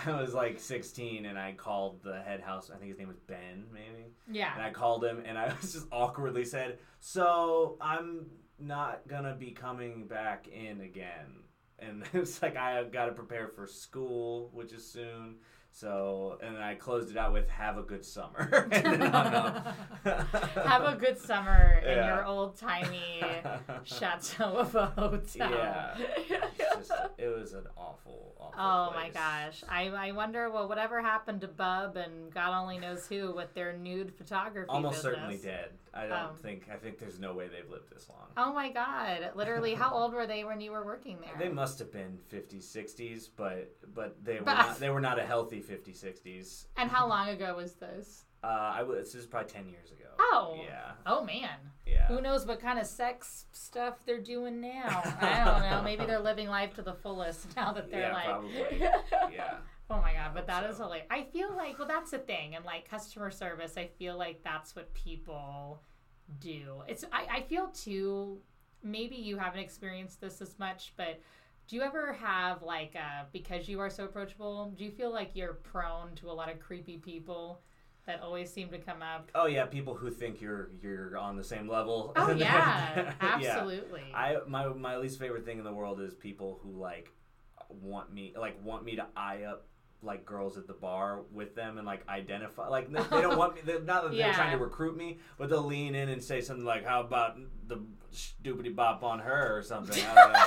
I was like sixteen and I called the head house. I think his name was Ben, maybe. Yeah. And I called him and I was just awkwardly said, so I'm not going to be coming back in again. And it's like, I've got to prepare for school, which is soon. So, and then I closed it out with, have a good summer. And then hung up. Have a good summer yeah. in your old-timey chateau of a hotel. Yeah. It's just, it was an awful, awful Oh, place. My gosh. I, I wonder, well, whatever happened to Bub and God only knows who with their nude photography Almost business. Certainly dead. I don't um, think, I think there's no way they've lived this long. Oh, my God. Literally, how old were they when you were working there? They must have been fifties, sixties, but but they were but, not, they were not a healthy fifties, sixties. And how long ago was this? Uh, I w- this was probably ten years ago. Oh. Yeah. Oh, man. Yeah. Who knows what kind of sex stuff they're doing now. I don't know. Maybe they're living life to the fullest now that they're yeah, like. Probably. Yeah. Oh, my God. But that so. is hilarious. I feel like, well, that's the thing. And, like, customer service, I feel like that's what people do. It's. I, I feel, too, maybe you haven't experienced this as much, but do you ever have, like, uh, because you are so approachable, do you feel like you're prone to a lot of creepy people that always seem to come up? Oh, yeah, people who think you're you're on the same level. Oh, yeah, absolutely. Yeah. I my my least favorite thing in the world is people who, like, want me, like, want me to eye up, like, girls at the bar with them and, like, identify. Like, they don't want me, they're, not that yeah. they're trying to recruit me, but they'll lean in and say something like, how about the stoopity-bop on her or something. I don't know.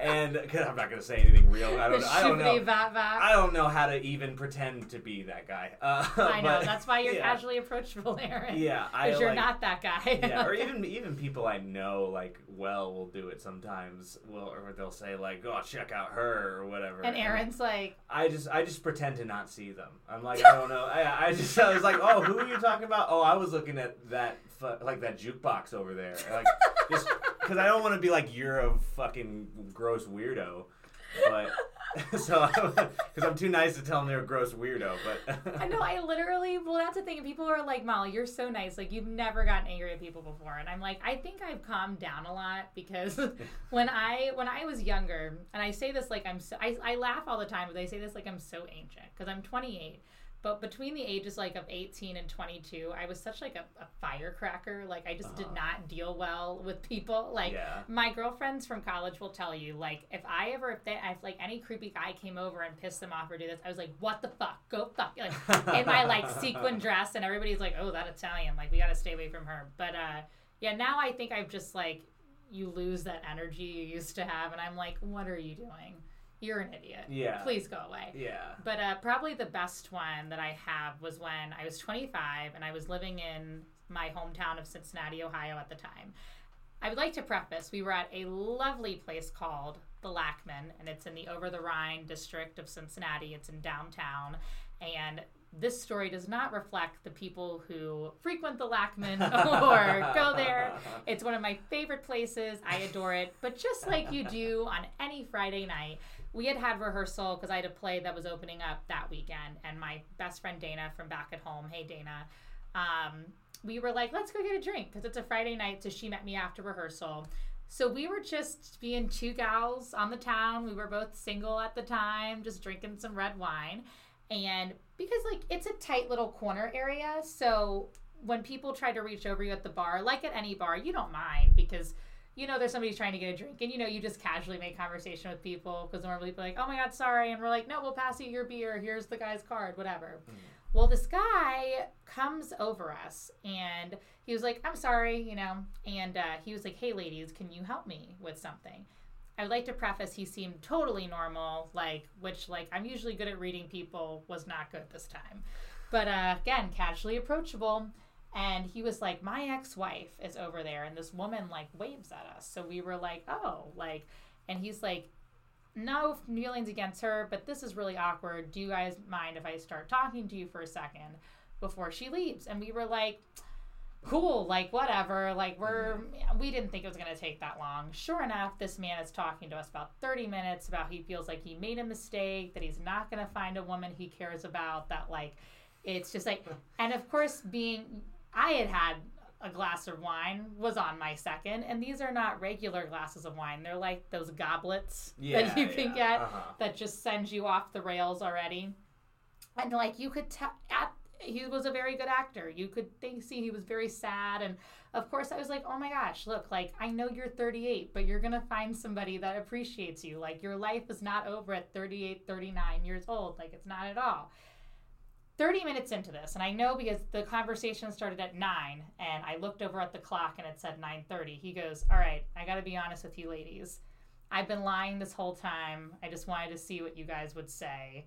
And because I'm not going to say anything real, I don't, I don't know. Bat bat. I don't know how to even pretend to be that guy. Uh, I know but, that's why you're yeah. casually approachable, Aaron. Yeah, because you're like, not that guy. Yeah, or even even people I know like well will do it sometimes. Will or they'll say like, "Oh, check out her" or whatever. And Aaron's and like, I just I just pretend to not see them. I'm like, I don't know. I I just I was like, oh, who are you talking about? Oh, I was looking at that like that jukebox over there, like just. Because I don't want to be like, you're a fucking gross weirdo. But, so, because I'm too nice to tell them they're a gross weirdo. But I know, I literally, well, that's the thing. People are like, Molly, you're so nice. Like, you've never gotten angry at people before. And I'm like, I think I've calmed down a lot because when I when I was younger, and I say this like I'm so, I, I laugh all the time, but I say this like I'm so ancient because I'm twenty-eight. But between the ages, like, of eighteen and twenty-two, I was such, like, a, a firecracker. Like, I just uh-huh. did not deal well with people. Like, yeah. my girlfriends from college will tell you, like, if I ever, if, they, if, like, any creepy guy came over and pissed them off or did this, I was like, what the fuck? Go fuck. Like, in my, like, sequin dress. And everybody's like, oh, that Italian. Like, we got to stay away from her. But, uh, yeah, now I think I've just, like, you lose that energy you used to have. And I'm like, what are you doing? You're an idiot. Yeah. Please go away. Yeah. But uh, probably the best one that I have was when I was twenty-five and I was living in my hometown of Cincinnati, Ohio at the time. I would like to preface, we were at a lovely place called the Lackman, and it's in the Over the Rhine district of Cincinnati. It's in downtown. And this story does not reflect the people who frequent the Lackman or go there. It's one of my favorite places. I adore it. But just like you do on any Friday night, we had had rehearsal because I had a play that was opening up that weekend. And my best friend Dana from back at home, hey Dana, um, we were like, let's go get a drink because it's a Friday night. So she met me after rehearsal. So we were just being two gals on the town. We were both single at the time, just drinking some red wine. And because, like, it's a tight little corner area, so when people try to reach over you at the bar, like at any bar, you don't mind because you know there's somebody trying to get a drink, and you know you just casually make conversation with people because normally people are like, oh my God, sorry, and we're like, no, we'll pass you your beer, here's the guy's card, whatever. Mm-hmm. Well, this guy comes over us, and he was like, I'm sorry, you know, and uh, he was like, hey, ladies, can you help me with something? I would like to preface, he seemed totally normal, like, which, like, I'm usually good at reading people, was not good this time. But, uh, again, casually approachable, and he was like, my ex-wife is over there, and this woman, like, waves at us. So we were like, oh, like, and he's like, no feelings against her, but this is really awkward. Do you guys mind if I start talking to you for a second before she leaves? And we were like, cool, like, whatever. Like, we're, we didn't think it was going to take that long. Sure enough, this man is talking to us about thirty minutes about he feels like he made a mistake, that he's not going to find a woman he cares about, that, like, it's just like, and of course, being, I had had a glass of wine, was on my second, and these are not regular glasses of wine. They're like those goblets yeah, that you can yeah. get uh-huh. that just sends you off the rails already. And like you could tell, he was a very good actor. You could think, see he was very sad. And of course I was like, oh my gosh, look, like I know you're thirty-eight, but you're going to find somebody that appreciates you. Like your life is not over at thirty-eight, thirty-nine years old. Like it's not at all. thirty minutes into this, and I know because the conversation started at nine, and I looked over at the clock, and it said nine thirty. He goes, all right, I got to be honest with you ladies. I've been lying this whole time. I just wanted to see what you guys would say,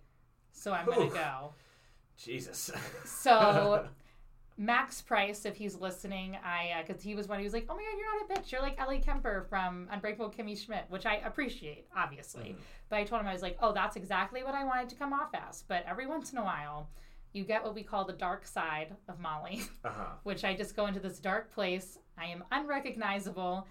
so I'm going to go. Jesus. So Max Price, if he's listening, I because uh, he was one, he was like, oh my God, you're not a bitch. You're like Ellie Kemper from Unbreakable Kimmy Schmidt, which I appreciate, obviously. Mm. But I told him, I was like, oh, that's exactly what I wanted to come off as. But every once in a while, you get what we call the dark side of Molly, uh-huh. which I just go into this dark place. I am unrecognizable,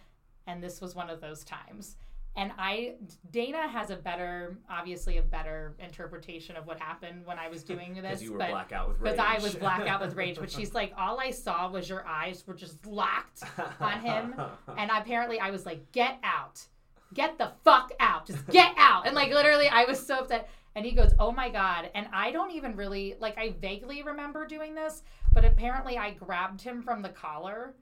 and this was one of those times. And I, Dana has a better, obviously a better interpretation of what happened when I was doing this. Because you were but, blackout with rage. Because I was blackout with rage. But she's like, all I saw was your eyes were just locked on him, and apparently I was like, get out, get the fuck out, just get out. And like literally, I was so upset. And he goes, oh my God. And I don't even really, like, I vaguely remember doing this, but apparently I grabbed him from the collar.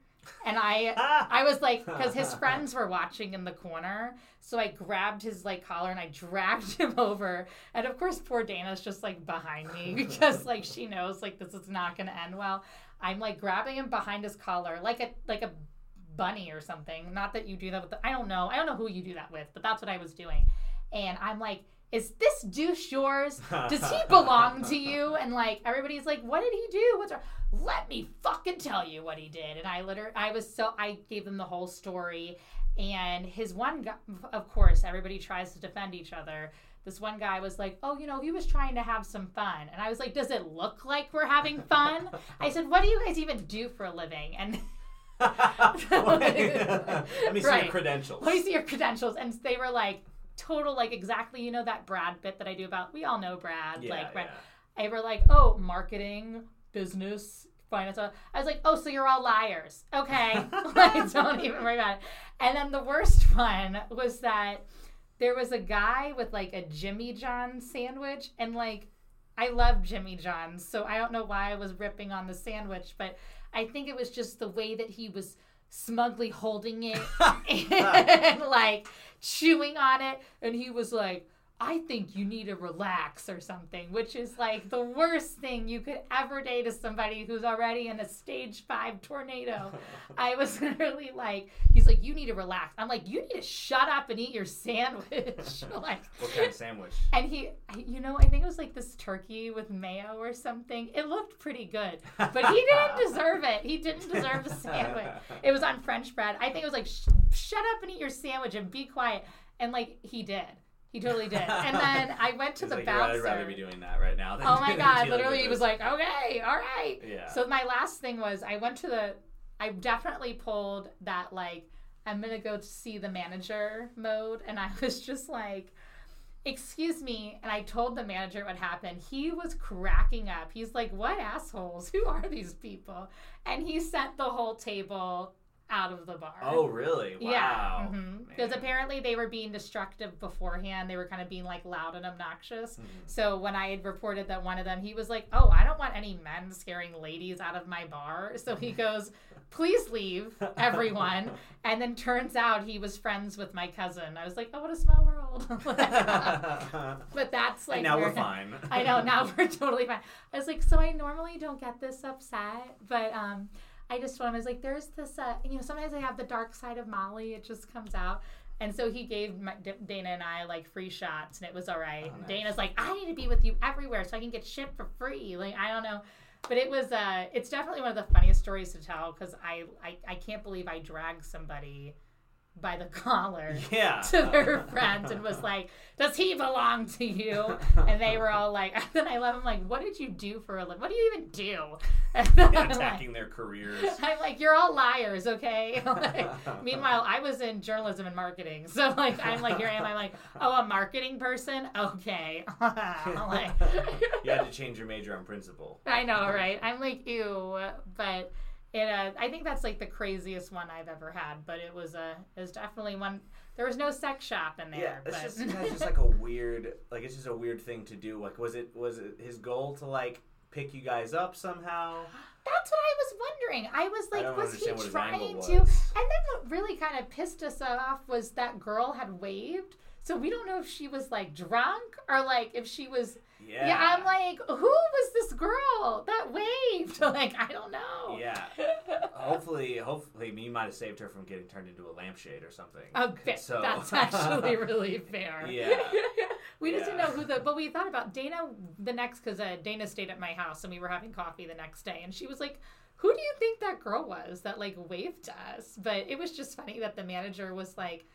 And I I was like, because his friends were watching in the corner. So I grabbed his, like, collar and I dragged him over. And of course, poor Dana's just, like, behind me because, like, she knows, like, this is not going to end well. I'm, like, grabbing him behind his collar like a like a bunny or something. Not that you do that with, the, I don't know. I don't know who you do that with, but that's what I was doing. And I'm like, is this douche yours? Does he belong to you? And, like, everybody's like, what did he do? What's wrong? Let me fucking tell you what he did. And I literally, I was so, I gave them the whole story. And his one guy, of course, everybody tries to defend each other. This one guy was like, oh, you know, he was trying to have some fun. And I was like, does it look like we're having fun? I said, what do you guys even do for a living? And Let me see right. your credentials. Let me see your credentials. And they were like, total, like, exactly, you know, that Brad bit that I do about, we all know Brad. Yeah, like, Brad. Yeah. They were like, oh, marketing, business, finance. I was like, oh, so you're all liars. Okay. Like, don't even worry about it. And then the worst one was that there was a guy with, like, a Jimmy John sandwich. And, like, I love Jimmy John, so I don't know why I was ripping on the sandwich. But I think it was just the way that he was smugly holding it and, like, chewing on it, and he was like, I think you need to relax or something, which is like the worst thing you could ever say to somebody who's already in a stage five tornado. I was literally like, he's like, you need to relax. I'm like, you need to shut up and eat your sandwich. Like, what kind of sandwich? And he, you know, I think it was like this turkey with mayo or something. It looked pretty good, but he didn't deserve it. He didn't deserve the sandwich. It was on French bread. I think it was like, Sh- shut up and eat your sandwich and be quiet. And like, he did. He totally did. And then I went to He's the like, bouncer. I'd rather be doing that right now. Than oh my God. Literally, he was like, okay, all right. Yeah. So my last thing was I went to the, I definitely pulled that, like, I'm going to go see the manager mode. And I was just like, excuse me. And I told the manager what happened. He was cracking up. He's like, what assholes? Who are these people? And he sent the whole table out of the bar. Oh, really? Wow. Because yeah. mm-hmm. apparently they were being destructive beforehand. They were kind of being, like, loud and obnoxious. Mm-hmm. So when I had reported that one of them, he was like, oh, I don't want any men scaring ladies out of my bar. So he goes, please leave, everyone. And then turns out he was friends with my cousin. I was like, oh, what a small world. But that's, like... And now we're, we're fine. I know, now we're totally fine. I was like, so I normally don't get this upset, but... um. I just told him, I was like, there's this, uh, you know, sometimes I have the dark side of Molly. It just comes out. And so he gave my, D- Dana and I, like, free shots, and it was all right. Oh, nice. Dana's like, I need to be with you everywhere so I can get shit for free. Like, I don't know. But it was, uh, it's definitely one of the funniest stories to tell because I, I, I can't believe I dragged somebody by the collar yeah. to their friends and was like, does he belong to you? And they were all like, and then I love him, like, what did you do for a living? What do you even do? And yeah, attacking like, their careers. I'm like, you're all liars, okay? Like, meanwhile, I was in journalism and marketing. So, like, I'm like, here I am. I'm like, oh, a marketing person? Okay. Like, you had to change your major on principle. I know, right? I'm like, ew. But... It, uh, I think that's, like, the craziest one I've ever had, but it was a, it was definitely one. There was no sex shop in there. Yeah, it's but. just, you know, it's just like a weird, like it's just a weird thing to do. Like, was it, was it his goal to like pick you guys up somehow? That's what I was wondering. I was like, I was he trying to? And then what really kind of pissed us off was that girl had waved. So we don't know if she was, like, drunk or, like, if she was... Yeah. Yeah, I'm like, who was this girl that waved? Like, I don't know. Yeah. Hopefully, hopefully, you might have saved her from getting turned into a lampshade or something. Okay, so. That's actually really fair. Yeah. We just yeah. didn't know who the... But we thought about Dana the next... Because uh, Dana stayed at my house, and we were having coffee the next day. And she was like... Who do you think that girl was that, like, waved us? But it was just funny that the manager was like...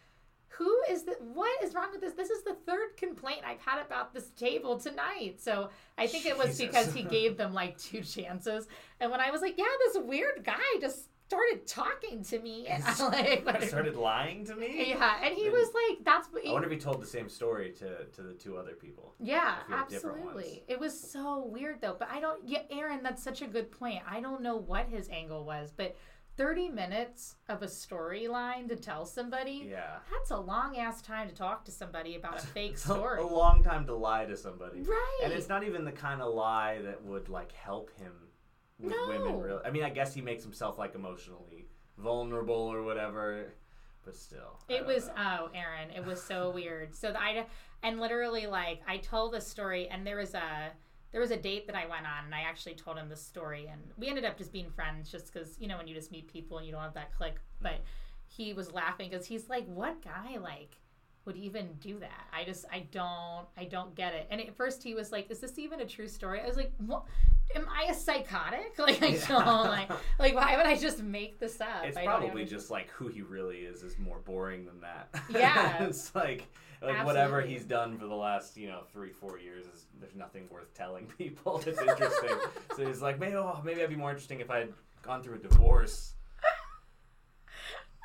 Who is the, what is wrong with this? This is the third complaint I've had about this table tonight. So I think Jesus. It was because he gave them like two chances. And when I was like, yeah, this weird guy just started talking to me. And I like, like, started lying to me? Yeah. And he and was like, that's what he, I wonder if he told the same story to, to the two other people. Yeah, absolutely. It was so weird though. But I don't, yeah, Aaron, that's such a good point. I don't know what his angle was, but thirty minutes of a storyline to tell somebody, yeah. that's a long-ass time to talk to somebody about a fake story. A long time to lie to somebody. Right. And it's not even the kind of lie that would, like, help him with no. women. Really. I mean, I guess he makes himself, like, emotionally vulnerable or whatever, but still. It was, know. oh, Aaron, it was so weird. So, the, I, and literally, like, I told this story, and there was a... There was a date that I went on, and I actually told him this story, and we ended up just being friends just because, you know, when you just meet people and you don't have that click, but he was laughing because he's like, what guy, like, would even do that? I just, I don't, I don't get it. And at first he was like, is this even a true story? I was like, what? Am I a psychotic? Like, I yeah. don't, like, like, why would I just make this up? It's I probably just, to... like, who he really is is more boring than that. Yeah. It's like... Like, absolutely. Whatever he's done for the last, you know, three, four years, is, there's nothing worth telling people. It's interesting. So he's like, maybe, oh, maybe I'd be more interesting if I had gone through a divorce.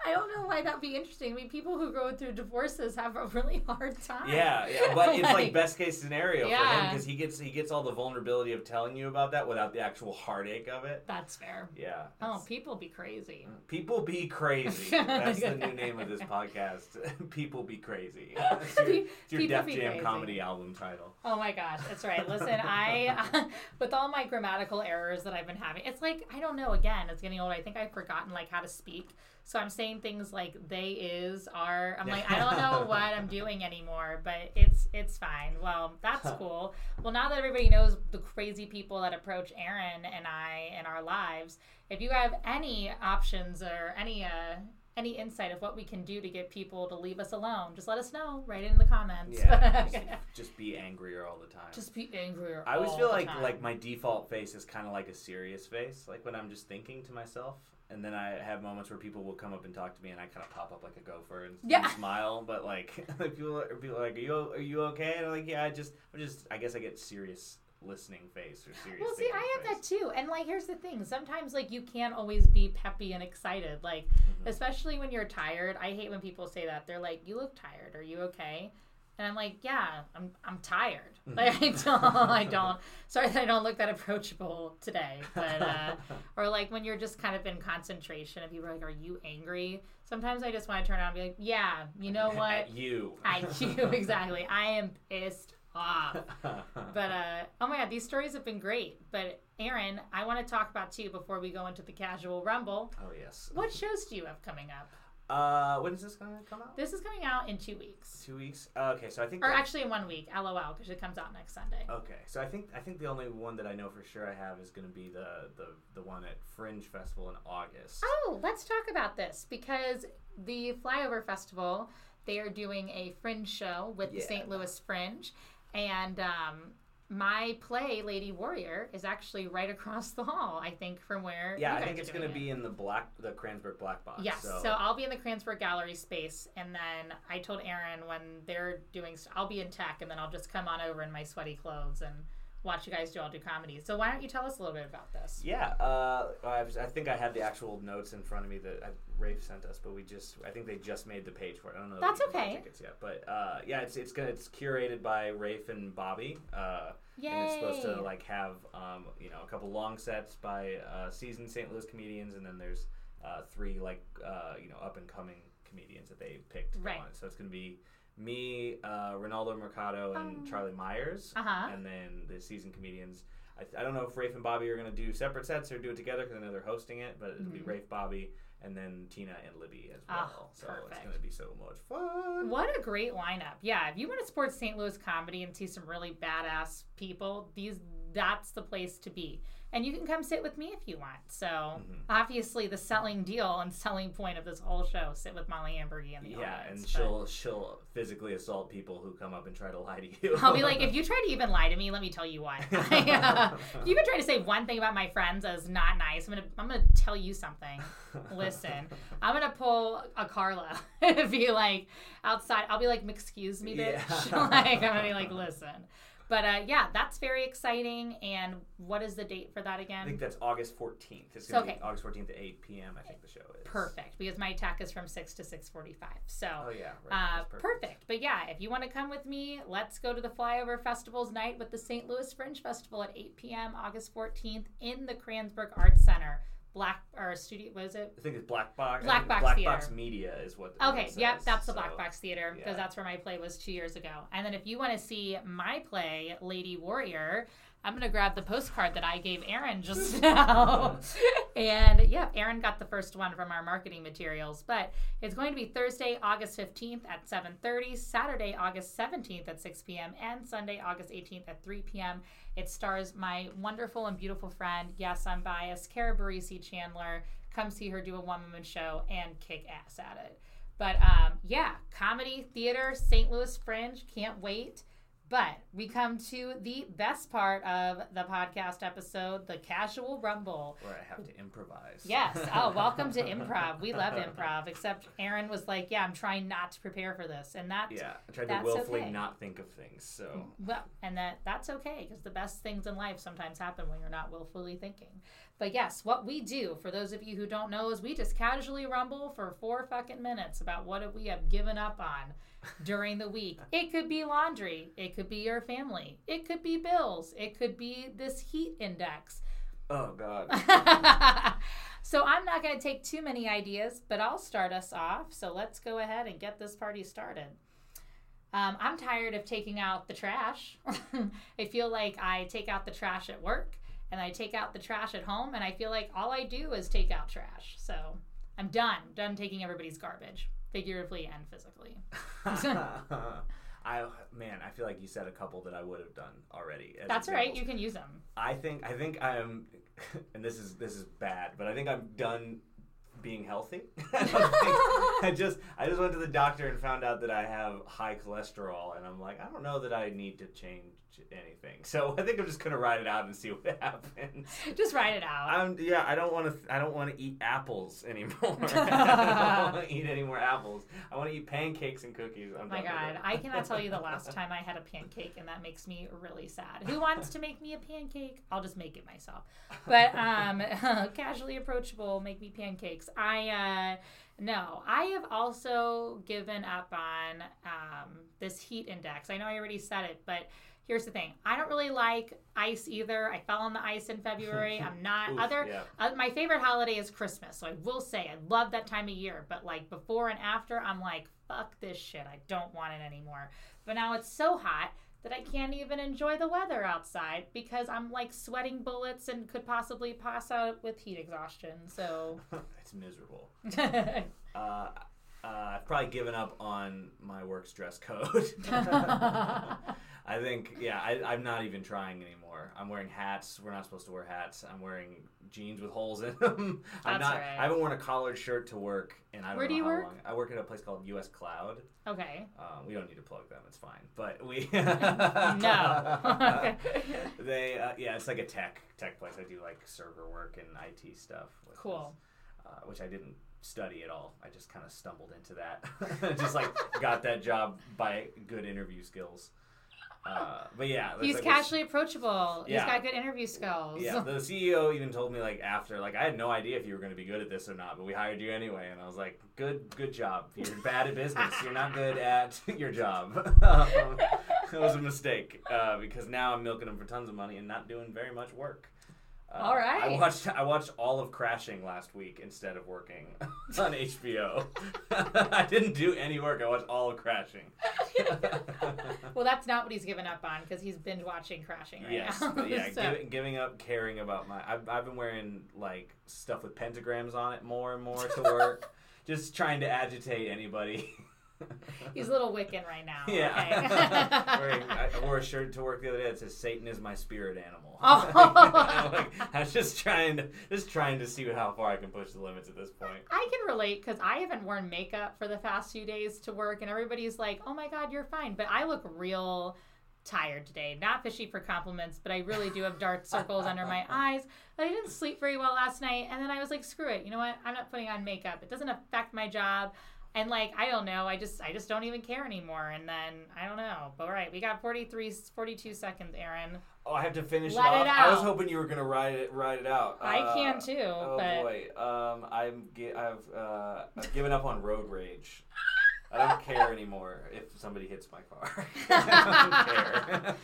I don't know why that'd be interesting. I mean, people who go through divorces have a really hard time. Yeah, yeah. But like, it's like best case scenario yeah. for him because he gets he gets all the vulnerability of telling you about that without the actual heartache of it. That's fair. Yeah. Oh, people be crazy. People be crazy. That's the new name of this podcast. People be crazy. It's your, it's your Def Jam crazy. Comedy album title. Oh my gosh, that's right. Listen, I uh, with all my grammatical errors that I've been having, it's like I don't know. Again, it's getting older. I think I've forgotten like how to speak. So I'm saying things like they is, are. I'm like, I don't know what I'm doing anymore, but it's it's fine. Well, that's cool. Well, now that everybody knows the crazy people that approach Aaron and I in our lives, if you have any options or any uh, any insight of what we can do to get people to leave us alone, just let us know. Write it in the comments. Yeah, just, just be angrier all the time. Just be angrier all the time. I always feel like, like my default face is kind of like a serious face, like when I'm just thinking to myself. And then I have moments where people will come up and talk to me, and I kind of pop up like a gopher and, yeah. and smile. But like, people are, people are like, "Are you are you okay?" And I'm like, "Yeah, I just, I just, I guess I get serious listening face or serious." Well, see, I have face. That too. And like, here's the thing: sometimes like you can't always be peppy and excited. Like, mm-hmm. especially when you're tired. I hate when people say that. They're like, "You look tired. Are you okay?" And I'm like, yeah, I'm I'm tired. Like I don't, I don't. Sorry that I don't look that approachable today. But uh, or like when you're just kind of in concentration, and people are like, "Are you angry?" Sometimes I just want to turn around and be like, "Yeah, you know what? At you, at you, exactly. I am pissed off." But uh, oh my God, these stories have been great. But Aaron, I want to talk about too before we go into the casual rumble. Oh yes. What shows do you have coming up? Uh, when is this going to come out? This is coming out in two weeks. Two weeks? Uh, okay, so I think... Or that... actually in one week, LOL, because it comes out next Sunday. Okay, so I think I think the only one that I know for sure I have is going to be the, the, the one at Fringe Festival in August. Oh, let's talk about this, because the Flyover Festival, they are doing a Fringe show with yeah. the Saint Louis Fringe, and um, my play, Lady Warrior, is actually right across the hall, I think, from where yeah, you guys I think it's going to be in the black, the Cransburg Black Box. Yes, so. so I'll be in the Cransburg Gallery space, and then I told Aaron when they're doing, st- I'll be in tech, and then I'll just come on over in my sweaty clothes and watch you guys do all do comedy. So why don't you tell us a little bit about this? Yeah, uh, I, was, I think I had the actual notes in front of me that I, Rafe sent us, but we just, I think they just made the page for it. I don't know. That's if we okay. Tickets yet, but uh, yeah, it's it's gonna, it's curated by Rafe and Bobby. Uh, Yay. And it's supposed to like have um, you know a couple long sets by uh, seasoned Saint Louis comedians, and then there's uh, three like uh, you know up and coming comedians that they picked to right. go on. So it's gonna be. Me, uh, Ronaldo Mercado, and um, Charlie Myers, uh-huh. and then the seasoned comedians. I, th- I don't know if Rafe and Bobby are going to do separate sets or do it together because I know they're hosting it, but it'll mm-hmm. be Rafe, Bobby, and then Tina and Libby as well. Oh, so perfect. It's going to be so much fun. What a great lineup. Yeah, if you want to support Saint Louis comedy and see some really badass people, these that's the place to be. And you can come sit with me if you want. So, mm-hmm. obviously, the selling deal and selling point of this whole show, sit with Molly Amburgey in the yeah, audience. Yeah, and but... she'll she'll physically assault people who come up and try to lie to you. I'll be like, if you try to even lie to me, let me tell you what. I, uh, if you even try to say one thing about my friends that is not nice, I'm gonna I'm gonna tell you something. Listen, I'm gonna pull a Carla and be like outside. I'll be like, excuse me, bitch. Yeah. Like I'm gonna be like, listen. But, uh, yeah, that's very exciting. And what is the date for that again? I think that's August fourteenth. It's going to okay. be August fourteenth at eight p.m., I think the show is. Perfect, because my tech is from six to six forty-five. So, oh, yeah, right. uh, perfect. perfect. But, yeah, if you want to come with me, let's go to the Flyover Festival's night with the Saint Louis Fringe Festival at eight p.m. August fourteenth in the Cransburg Arts Center. Black or studio? What is it? I think it's Black Box. Black Box Black Theater. Black Box Media is what. The okay, yep, that's the so, Black Box Theater because yeah. that's where my play was two years ago. And then if you want to see my play, Lady Warrior, I'm gonna grab the postcard that I gave Aaron just now. And yeah, Aaron got the first one from our marketing materials. But it's going to be Thursday, August fifteenth at seven thirty, Saturday, August seventeenth at six p.m., and Sunday, August eighteenth at three p.m. It stars my wonderful and beautiful friend, yes, I'm biased, Cara Barisi Chandler. Come see her do a one-woman show and kick ass at it. But um, yeah, comedy, theater, Saint Louis Fringe, can't wait. But we come to the best part of the podcast episode, the Casual Rumble. Where I have to improvise. Yes. Oh, welcome to improv. We love improv, except Aaron was like, yeah, I'm trying not to prepare for this. And that, yeah, I tried to willfully okay. not think of things. So well, and that that's okay, because the best things in life sometimes happen when you're not willfully thinking. But yes, what we do, for those of you who don't know, is we just casually rumble for four fucking minutes about what we have given up on during the week. It could be laundry. It could be your family. It could be bills. It could be this heat index. Oh, God. So I'm not going to take too many ideas, but I'll start us off. So let's go ahead and get this party started. Um, I'm tired of taking out the trash. I feel like I take out the trash at work. And I take out the trash at home, and I feel like all I do is take out trash. So I'm done. I'm done taking everybody's garbage, figuratively and physically. I man, I feel like you said a couple that I would have done already. That's examples. Right. You can use them. I think. I think I'm, and this is this is bad, but I think I'm done being healthy. I, think, I just I just went to the doctor and found out that I have high cholesterol, and I'm like, I don't know that I need to change anything. So I think I'm just gonna ride it out and see what happens. Just ride it out. I'm, yeah, I don't want to. I don't want to eat apples anymore. I don't want to eat any more apples. I want to eat pancakes and cookies. I'm oh my God, I cannot tell you the last time I had a pancake, and that makes me really sad. Who wants to make me a pancake? I'll just make it myself. But um, casually approachable, make me pancakes. I uh, No, I have also given up on um, this heat index. I know I already said it, but here's the thing. I don't really like ice either. I fell on the ice in February. I'm not Oof, other. Yeah. Uh, my favorite holiday is Christmas. So I will say I love that time of year. But like before and after, I'm like, fuck this shit. I don't want it anymore. But now it's so hot that I can't even enjoy the weather outside because I'm like sweating bullets and could possibly pass out with heat exhaustion. So it's miserable. uh, uh, I've probably given up on my work's dress code. I think, yeah, I, I'm not even trying anymore. I'm wearing hats. We're not supposed to wear hats. I'm wearing jeans with holes in them. I'm That's not. Right. I haven't worn a collared shirt to work, and I don't Where know do you how work? Long. I work at a place called U S Cloud. Okay. Um, we don't need to plug them. It's fine. But we. no. they uh, yeah, it's like a tech tech place. I do like server work and I T stuff. Which cool. Is, uh, which I didn't study at all. I just kind of stumbled into that. Just like got that job by good interview skills. Uh, but yeah, he's like casually this, approachable. Yeah. He's got good interview skills. Yeah, the C E O even told me like after, like I had no idea if you were going to be good at this or not, but we hired you anyway. And I was like, good, good job. You're bad at business. You're not good at your job. um, it was a mistake uh, because now I'm milking him for tons of money and not doing very much work. Uh, all right. I watched I watched all of Crashing last week instead of working on H B O. I didn't do any work. I watched all of Crashing. Well, that's not what he's given up on because he's binge watching Crashing right yes, now. Yes, yeah, so. give, giving up caring about my. I've, I've been wearing like stuff with pentagrams on it more and more to work, just trying to agitate anybody. He's a little Wiccan right now. Yeah. Okay. Wearing, I wore a shirt to work the other day that says "Satan is my spirit animal." Oh. like, I was just trying to just trying to see how far I can push the limits at this point. I can relate because I haven't worn makeup for the past few days to work, and everybody's like, "Oh my God, you're fine," but I look real tired today. Not fishy for compliments, but I really do have dark circles under my eyes. I didn't sleep very well last night, and then I was like, "Screw it! You know what? I'm not putting on makeup. It doesn't affect my job." And, like, I don't know. I just I just don't even care anymore. And then, I don't know. But, all right, we got forty-three, forty-two seconds, Aaron. Oh, I have to finish Let it off. It out. I was hoping you were going to ride it ride it out. I uh, can, too. Oh, but... boy. Um, I'm, I've, uh, I've given up on road rage. I don't care anymore if somebody hits my car. I don't care.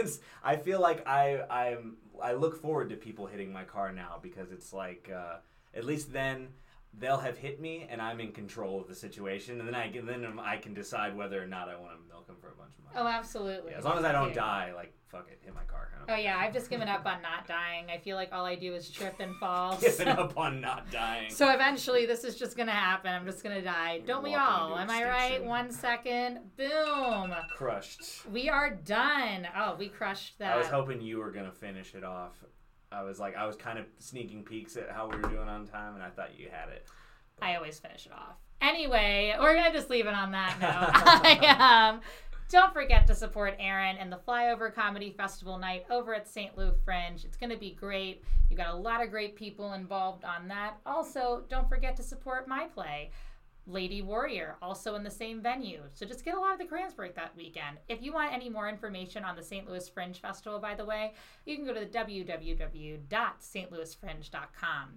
It's, I feel like I, I'm, I look forward to people hitting my car now because it's like, uh, at least then... they'll have hit me, and I'm in control of the situation, and then I can then I can decide whether or not I want to milk him for a bunch of money. Oh, absolutely. Yeah, as long as I don't yeah. die, like, fuck it, hit my car. Oh, yeah, I've just given up on not dying. I feel like all I do is trip and fall. Given up on not dying. So eventually this is just going to happen. I'm just going to die. You're don't we all? Am extinction. I right? One second. Boom. Crushed. We are done. Oh, we crushed that. I was hoping you were going to finish it off. I was like, I was kind of sneaking peeks at how we were doing on time, and I thought you had it. But. I always finish it off. Anyway, we're going to just leave it on that note. I, um, don't forget to support Aaron and the Flyover Comedy Festival night over at Saint Louis Fringe. It's going to be great. You've got a lot of great people involved on that. Also, don't forget to support my play, Lady Warrior, also in the same venue. So just get a lot of the crayons work that weekend. If you want any more information on the Saint Louis Fringe Festival, by the way, you can go to the w w w dot st louis fringe dot com.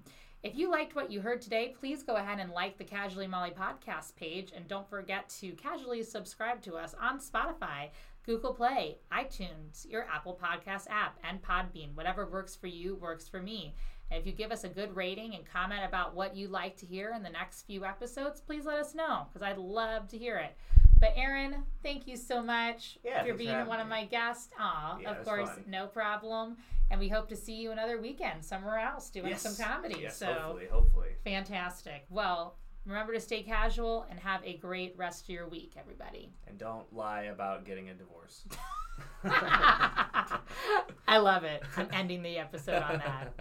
If you liked what you heard today, please go ahead and like the Casually Molly podcast page, and don't forget to casually subscribe to us on Spotify, Google Play, iTunes, your Apple Podcast app, and Podbean. Whatever works for you works for me. And if you give us a good rating and comment about what you'd like to hear in the next few episodes, please let us know, because I'd love to hear it. But Aaron, thank you so much yeah, for being one me. of my guests. Aw, yeah, of course, fun. No problem. And we hope to see you another weekend somewhere else doing yes. some comedy. Yes, so hopefully, hopefully. Fantastic. Well, remember to stay casual and have a great rest of your week, everybody. And don't lie about getting a divorce. I love it. I'm ending the episode on that.